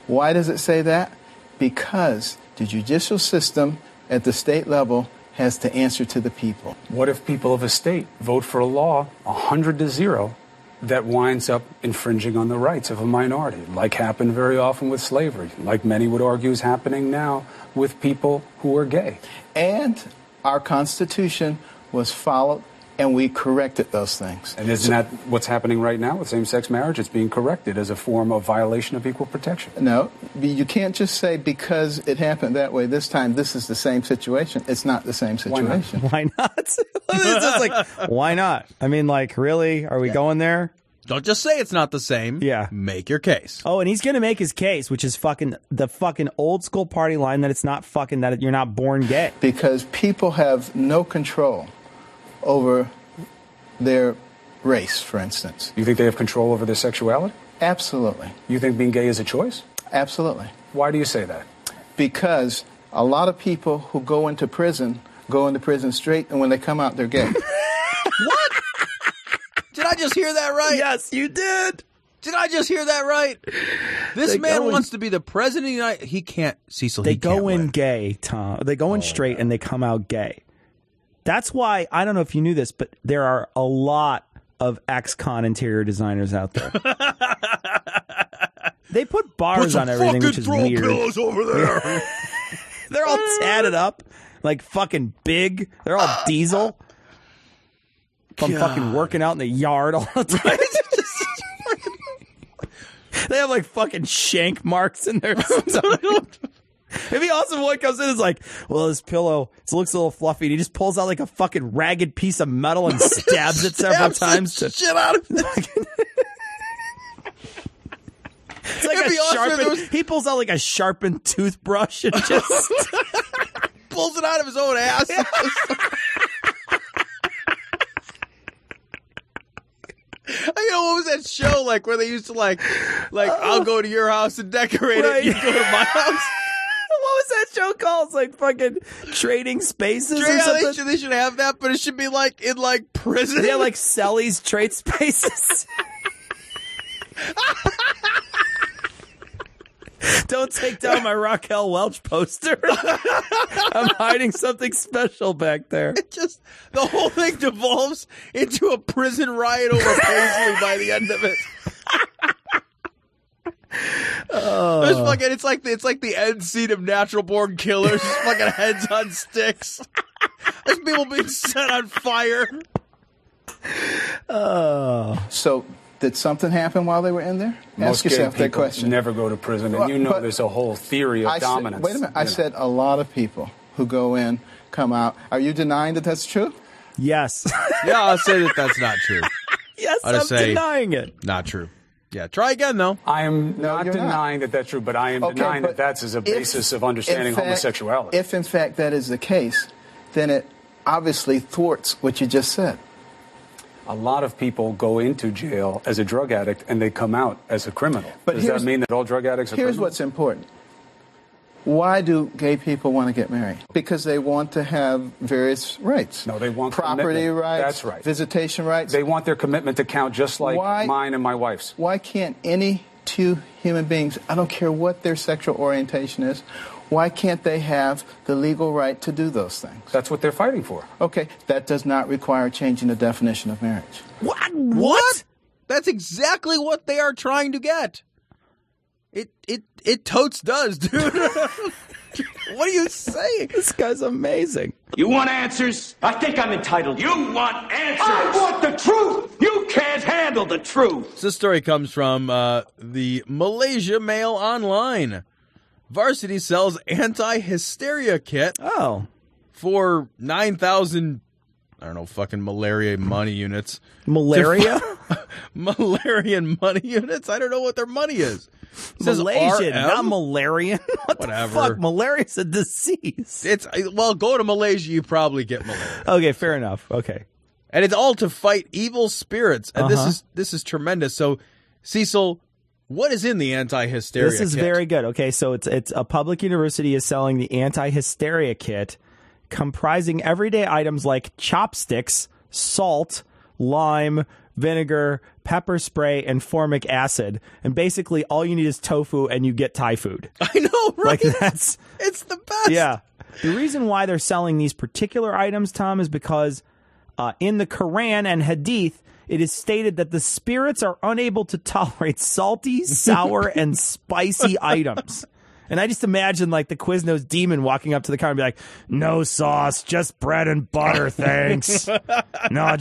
Why does it say that? Because the judicial system at the state level has to answer to the people. What if people of a state vote for a law 100-0 that winds up infringing on the rights of a minority, like happened very often with slavery, like many would argue is happening now with people who are gay? And our Constitution was followed, and we corrected those things. And isn't that what's happening right now with same-sex marriage? It's being corrected as a form of violation of equal protection. No, you can't just say because it happened that way this time, this is the same situation. It's not the same situation. Why not? Why not? I mean, like, really? Are we going there? Don't just say it's not the same. Yeah. Make your case. Oh, and he's going to make his case, which is fucking the fucking old school party line that it's not fucking that you're not born gay. Because people have no control over their race, for instance. You think they have control over their sexuality? Absolutely. You think being gay is a choice? Absolutely. Why do you say that? Because a lot of people who go into prison straight, and when they come out, they're gay. What? Did I just hear that right? Yes, you did. Did I just hear that right? This man wants to be the president of the United States. He can't, Cecil. They go in gay, Tom. They go in straight, and they come out gay. That's why, I don't know if you knew this, but there are a lot of ex-con interior designers out there. They put bars on everything, which is weird. Pillows over there. They're all tatted up, like fucking big. They're all diesel. From fucking working out in the yard all the time. They have like fucking shank marks in their stomach. Maybe also one comes in is like, well, this pillow, it looks a little fluffy, and he just pulls out like a fucking ragged piece of metal and stabs it several times. The shit out of it. It's like he pulls out like a sharpened toothbrush and just pulls it out of his own ass. Yeah. You know, what was that show like where they used to like I'll go to your house and decorate it, you go to my house? What was that show called? It's like fucking Trading Spaces or something. They should have that, but it should be like in like prison. Yeah, like Sally's Trade Spaces. Don't take down my Raquel Welch poster. I'm hiding something special back there. The whole thing devolves into a prison riot over Paisley by the end of it. Oh. There's fucking, it's like the end scene of Natural Born Killers. Fucking heads on sticks. There's people being set on fire. Oh. So did something happen while they were in there? Ask yourself that question. Never go to prison, and you know there's a whole theory of dominance. Wait a minute. I said a lot of people who go in, come out. Are you denying that that's true? Yes. Yeah, I'll say that that's not true. Yes, I'm denying it. Not true. Yeah, try again, though. I am not denying that that's true, but I am denying that that's as a basis of understanding homosexuality. If, in fact, that is the case, then it obviously thwarts what you just said. A lot of people go into jail as a drug addict, and they come out as a criminal. But does that mean that all drug addicts are criminals? Here's what's important. Why do gay people want to get married? Because they want to have various rights. No, they want property commitment. Rights. That's right. Visitation rights. They want their commitment to count, just like mine and my wife's. Why can't any two human beings, I don't care what their sexual orientation is, why can't they have the legal right to do those things? That's what they're fighting for. Okay, that does not require changing the definition of marriage. What? That's exactly what they are trying to get. It totes does, dude. What are you saying? This guy's amazing. You want answers? I think I'm entitled. You want answers? I want the truth. You can't handle the truth. So this story comes from the Malaysia Mail Online. Varsity sells anti-hysteria kit for 9,000, I don't know, fucking malaria money units. Malaria? Malarian money units? I don't know what their money is. Malaysian, not malarian. Whatever. The fuck? Malaria's a disease. Well, go to Malaysia, you probably get malaria. Okay, fair enough. Okay. And it's all to fight evil spirits. And this is tremendous. So, Cecil, what is in the anti-hysteria kit? This is very good. Okay, so it's a public university is selling the anti-hysteria kit comprising everyday items like chopsticks, salt, lime, vinegar, pepper spray, and formic acid. And basically all you need is tofu and you get Thai food. I know, right? Like it's the best. Yeah. The reason why they're selling these particular items, Tom, is because in the Quran and Hadith, it is stated that the spirits are unable to tolerate salty, sour, and spicy items. And I just imagine, like, the Quiznos demon walking up to the car and be like, no sauce, just bread and butter, thanks. No,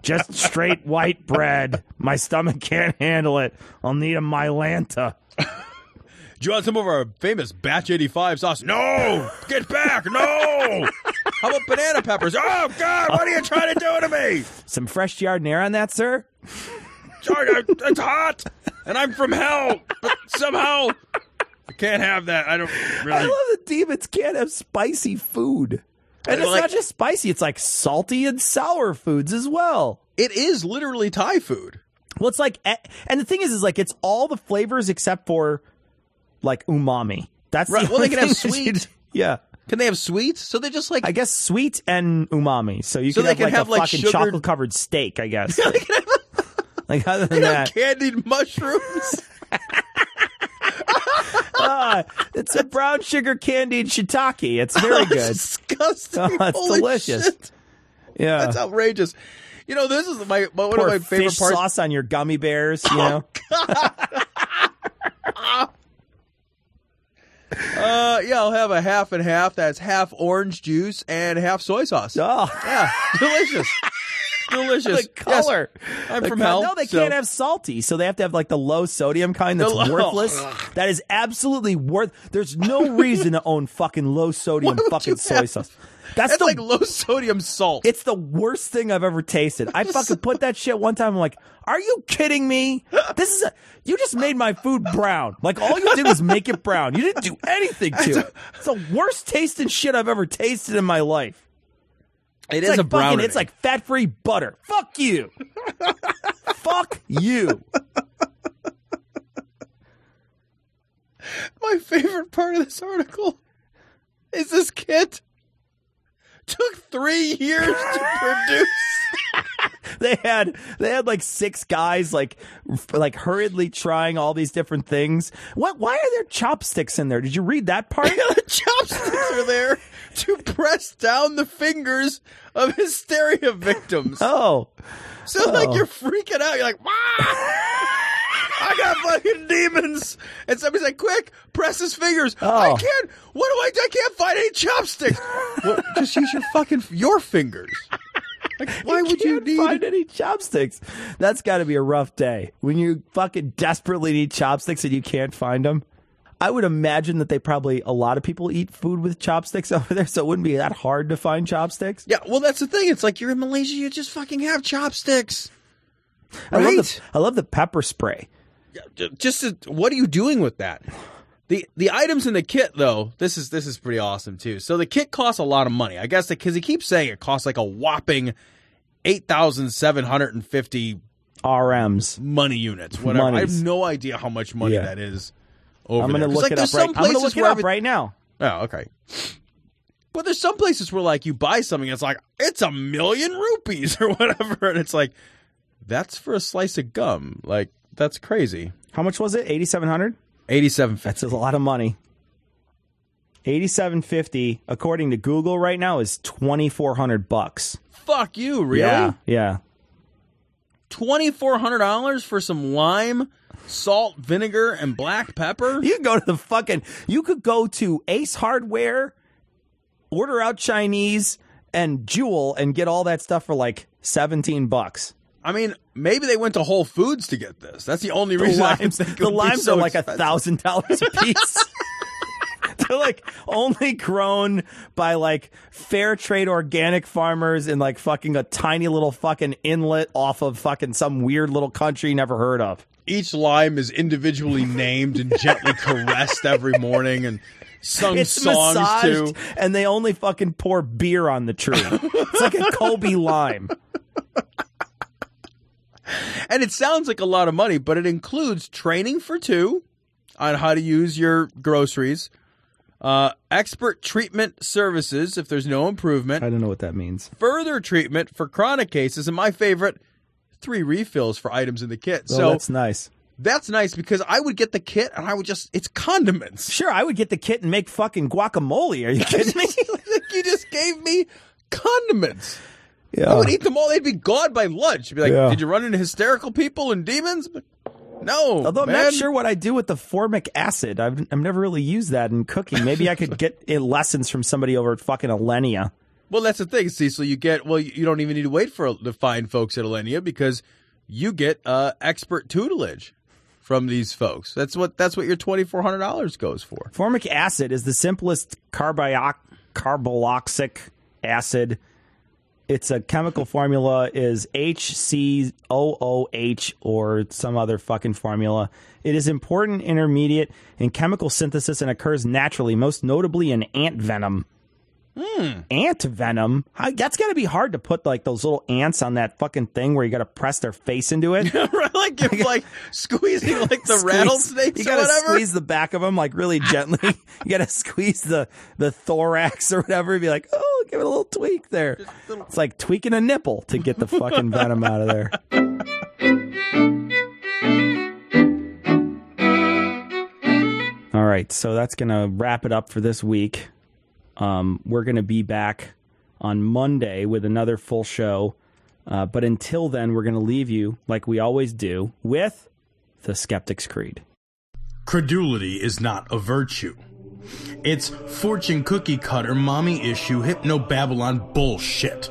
just straight white bread. My stomach can't handle it. I'll need a Mylanta. Do you want some of our famous Batch 85 sauce? No! Get back! No! How about banana peppers? Oh, God, what are you trying to do to me? Some fresh giardiniera on that, sir? It's hot, and I'm from hell, but somehow... Can't have that. I don't really. I love that demons can't have spicy food. And it's not just spicy. It's like salty and sour foods as well. It is literally Thai food. Well, it's like, and the thing is like it's all the flavors except for like umami. That's right. Well, they can have sweet. Yeah. Can they have sweet? So they just like. I guess sweet and umami. So you can have like a fucking chocolate covered steak, I guess. Yeah, they can have like other than that. Candied mushrooms. It's a brown sugar candied shiitake. It's very good. It's disgusting. It's holy delicious. Shit. Yeah, that's outrageous. You know, this is one of my favorite parts. Sauce on your gummy bears. You know. God. Yeah, I'll have a half and half. That's half orange juice and half soy sauce. Oh, yeah, delicious. Delicious. The color. Yes. I'm from hell. No, they can't have salty, so they have to have like the low sodium kind that's worthless. That is absolutely there's no reason to own fucking low sodium fucking soy sauce. That's like low sodium salt. It's the worst thing I've ever tasted. I fucking put that shit one time. I'm like, are you kidding me? This is you just made my food brown. Like all you did was make it brown. You didn't do anything to it. It's the worst tasting shit I've ever tasted in my life. It's is like a brownie. It's like fat-free butter. Fuck you. Fuck you. My favorite part of this article is this kit took 3 years to produce. They had like six guys like hurriedly trying all these different things. What? Why are there chopsticks in there? Did you read that part? The chopsticks are there to press down the fingers of hysteria victims. Oh, so like you're freaking out. You're like, ah! I got fucking demons. And somebody's like, quick, press his fingers. Oh. I can't. What do I do? I can't find any chopsticks. Well, just use your fucking, your fingers. Like, why would you need find any chopsticks? That's got to be a rough day when you fucking desperately need chopsticks and you can't find them. I would imagine that they probably, a lot of people eat food with chopsticks over there, so it wouldn't be that hard to find chopsticks. Yeah, well, that's the thing. It's like you're in Malaysia, you just fucking have chopsticks. Right? I love the pepper spray. What are you doing with that? The items in the kit, though, this is pretty awesome, too. So the kit costs a lot of money. I guess because he keeps saying it costs like a whopping 8,750 RMs. Money units, whatever. Monies. I have no idea how much money that is. I'm going to look it up right now. Oh, okay. But there's some places where, like, you buy something and it's like, it's $1,000,000 rupees or whatever. And it's like, that's for a slice of gum. Like, that's crazy. How much was it? $8,700? $8,750. That's a lot of money. $8,750, according to Google right now, is $2,400. Fuck you, really? Yeah. $2,400 for some lime, salt, vinegar, and black pepper? You could go to the fucking... You could go to Ace Hardware, order out Chinese, and Jewel, and get all that stuff for like $17. I mean, maybe they went to Whole Foods to get this. That's the only reason I can think the limes are like $1,000 a piece. They're like only grown by like fair trade organic farmers in like fucking a tiny little fucking inlet off of fucking some weird little country never heard of. Each lime is individually named and gently caressed every morning and sung songs massaged, to. And they only fucking pour beer on the tree. It's like a Kobe lime. And it sounds like a lot of money, but it includes training for two on how to use your groceries, expert treatment services if there's no improvement. I don't know what that means. Further treatment for chronic cases, and my favorite, 3 refills for items in the kit. Oh, so that's nice. That's nice because I would get the kit and I would just, it's condiments. Sure, I would get the kit and make fucking guacamole. Are you kidding me? You just gave me condiments. Yeah. I would eat them all. They'd be gone by lunch. I'd be like, Did you run into hysterical people and demons? No. Although I'm not sure what I do with the formic acid. I've never really used that in cooking. Maybe I could get lessons from somebody over at fucking Alenia. Well, that's the thing, Cecil. You don't even need to wait for the fine folks at Alenia because you get expert tutelage from these folks. That's what your $2,400 goes for. Formic acid is the simplest carboxylic acid. It's a chemical formula is HCOOH or some other fucking formula. It is important intermediate in chemical synthesis and occurs naturally, most notably in ant venom. Ant venom? That's got to be hard to put like those little ants on that fucking thing where you got to press their face into it. Right, like you're like squeezing like the rattlesnakes or whatever. You got to squeeze the back of them like really gently. You got to squeeze the thorax or whatever and be like, oh, give it a little tweak there. It's like tweaking a nipple to get the fucking venom out of there. All right, so that's going to wrap it up for this week. We're going to be back on Monday with another full show. But until then, we're going to leave you, like we always do, with the Skeptic's Creed. Credulity is not a virtue. It's fortune cookie cutter, mommy issue, hypno-Babylon bullshit.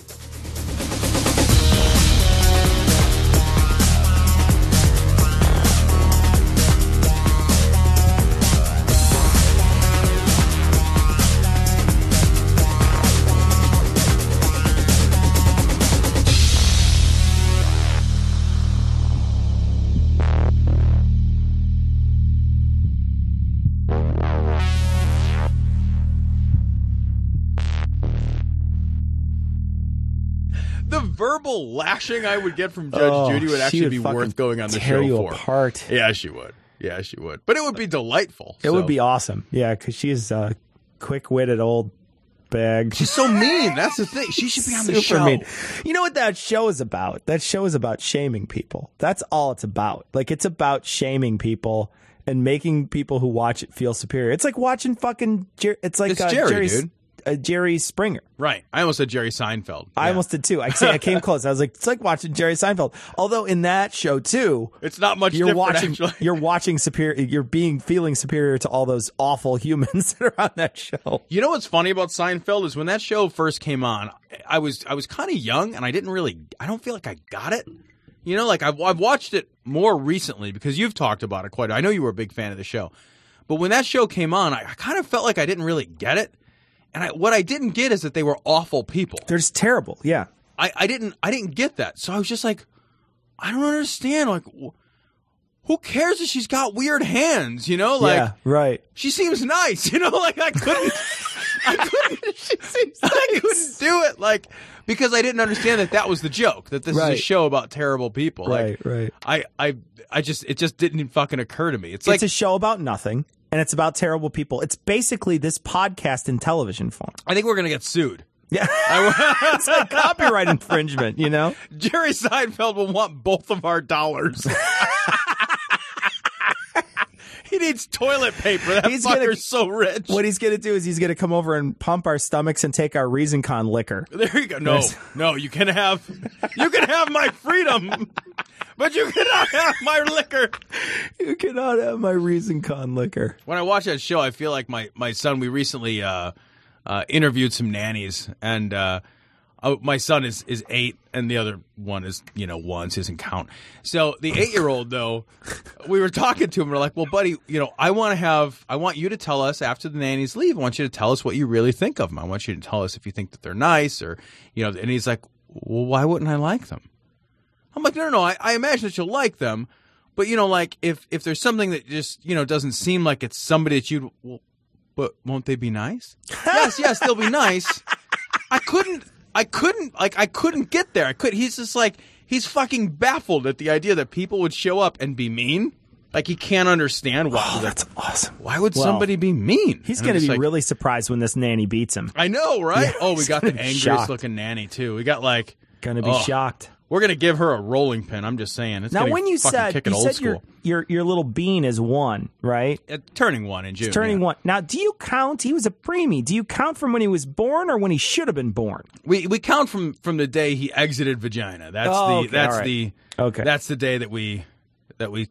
Verbal lashing I would get from Judge Judy would actually be worth going on the show for. Apart. Yeah, she would. Yeah, she would. But it would be delightful. It would be awesome. Yeah, because she's a quick-witted old bag. She's so mean. That's the thing. She should be on the show. Mean. You know what that show is about? That show is about shaming people. That's all it's about. Like, it's about shaming people and making people who watch it feel superior. It's like watching fucking Jerry Springer. Right. I almost said Jerry Seinfeld. Yeah. I almost did too. I came close. I was like, it's like watching Jerry Seinfeld. Although in that show too, it's not much different. You're watching superior. You're feeling superior to all those awful humans that are on that show. You know what's funny about Seinfeld is when that show first came on, I was kind of young and I don't feel like I got it. You know, like I've watched it more recently because you've talked about it quite. I know you were a big fan of the show, but when that show came on, I kind of felt like I didn't really get it. And what I didn't get is that they were awful people. They're just terrible. Yeah, I didn't get that. So I was just like, I don't understand. Like, who cares if she's got weird hands? You know, like, yeah, right. She seems nice. You know, like I couldn't. She seems nice. I couldn't do it. Like, because I didn't understand that was the joke. That this is a show about terrible people. Like, right. It just didn't fucking occur to me. It's a show about nothing. And it's about terrible people. It's basically this podcast in television form. I think we're going to get sued. Yeah. It's like copyright infringement, you know? Jerry Seinfeld will want both of our dollars. He needs toilet paper. That fucker's so rich. What he's going to do is he's going to come over and pump our stomachs and take our ReasonCon liquor. There you go. No, you can have my freedom, but you cannot have my liquor. You cannot have my ReasonCon liquor. When I watch that show, I feel like my son, we recently interviewed some nannies, and my son is 8, and the other one is, you know, 1, so he doesn't count. So the 8-year-old, though, we were talking to him. We're like, well, buddy, you know, I want you to tell us after the nannies leave, I want you to tell us what you really think of them. I want you to tell us if you think that they're nice or, you know, and he's like, well, why wouldn't I like them? I'm like, no, I imagine that you'll like them. But, you know, like if there's something that just, you know, doesn't seem like it's somebody that you'd, well, but won't they be nice? Yes, they'll be nice. I couldn't get there. He's just like, he's fucking baffled at the idea that people would show up and be mean. Like, he can't understand why. Oh, that's awesome. Why would somebody be mean? He's going to be really surprised when this nanny beats him. I know, right? Yeah, we got the angriest looking nanny too. We got like, going to be shocked. We're going to give her a rolling pin. I'm just saying. It's now, when you said your little bean is 1, right? Turning 1 in June. He's turning 1. Now, do you count? He was a preemie. Do you count from when he was born or when he should have been born? We count from the day he exited vagina. That's the day that we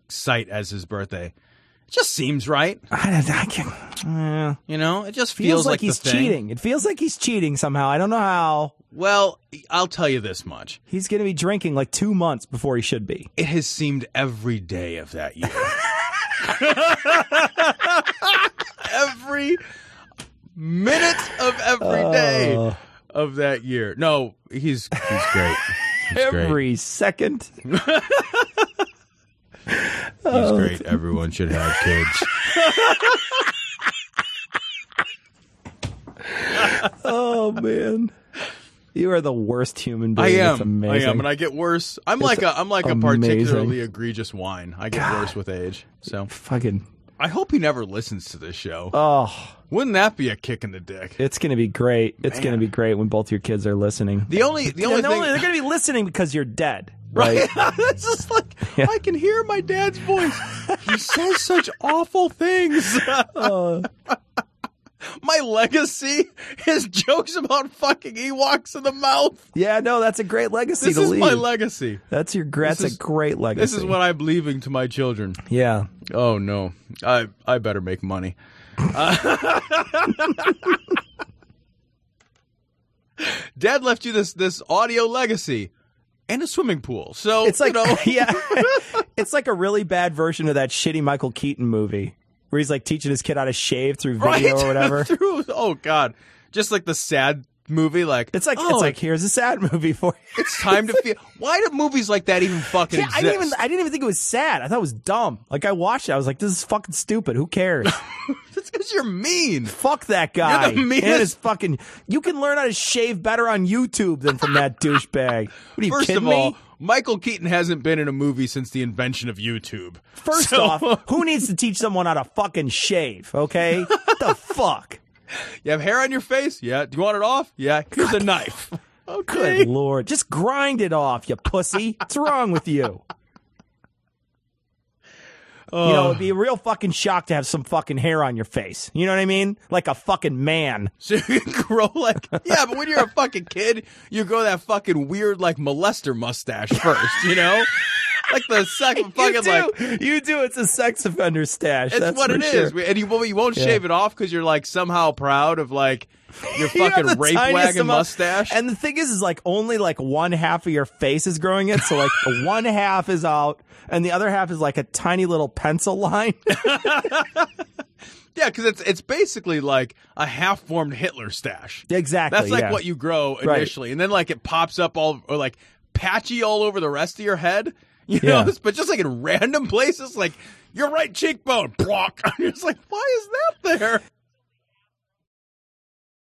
cite as his birthday. It just seems right. I can't, you know, it just feels like he's cheating. It feels like he's cheating somehow. I don't know how. Well, I'll tell you this much. He's going to be drinking like 2 months before he should be. It has seemed every day of that year. Every minute of every day of that year. No, he's great. Every second. He's great. Everyone should have kids. Oh, man. You are the worst human being. I am, and I get worse. I'm like a particularly egregious wine. I get worse with age. So fucking. I hope he never listens to this show. Oh, wouldn't that be a kick in the dick? It's gonna be great. Man. It's gonna be great when both your kids are listening. The only thing they're gonna be listening because you're dead, right? It's just like I can hear my dad's voice. He says such awful things. My legacy is jokes about fucking Ewoks in the mouth. Yeah, no, that's a great legacy to leave. This is my legacy. That's a great legacy. This is what I'm leaving to my children. Yeah. Oh, no. I better make money. Dad left you this audio legacy and a swimming pool. So it's like, yeah, it's like a really bad version of that shitty Michael Keaton movie where he's like teaching his kid how to shave through video or whatever. Oh God, just like the sad movie. Like it's like here's a sad movie for you. It's time to feel. Why do movies like that even fucking exist? I didn't even think it was sad. I thought it was dumb. Like I watched it, I was like, this is fucking stupid. Who cares? That's because you're mean. Fuck that guy. You're the meanest. And his fucking, you can learn how to shave better on YouTube than from that douchebag. What are you kidding me? First of all, Michael Keaton hasn't been in a movie since the invention of YouTube. First off, who needs to teach someone how to fucking shave, okay? What the fuck? You have hair on your face? Yeah. Do you want it off? Yeah. Here's a knife. Okay. Good Lord. Just grind it off, you pussy. What's wrong with you? You know, it'd be a real fucking shock to have some fucking hair on your face. You know what I mean? Like a fucking man. So you can grow like, yeah, but when you're a fucking kid, you grow that fucking weird, like, molester mustache first, you know? Like the second fucking, like. You do. It's a sex offender stash. That's what it is. And you won't shave it off because you're, like, somehow proud of, like, your fucking rape wagon mustache. And the thing is like only like one half of your face is growing it. So like one half is out and the other half is like a tiny little pencil line. Yeah, because it's basically like a half-formed Hitler stash. Exactly. That's like what you grow initially. Right. And then like it pops up all or like patchy all over the rest of your head. You know, but just like in random places, like your right cheekbone, block. I'm just like, why is that there?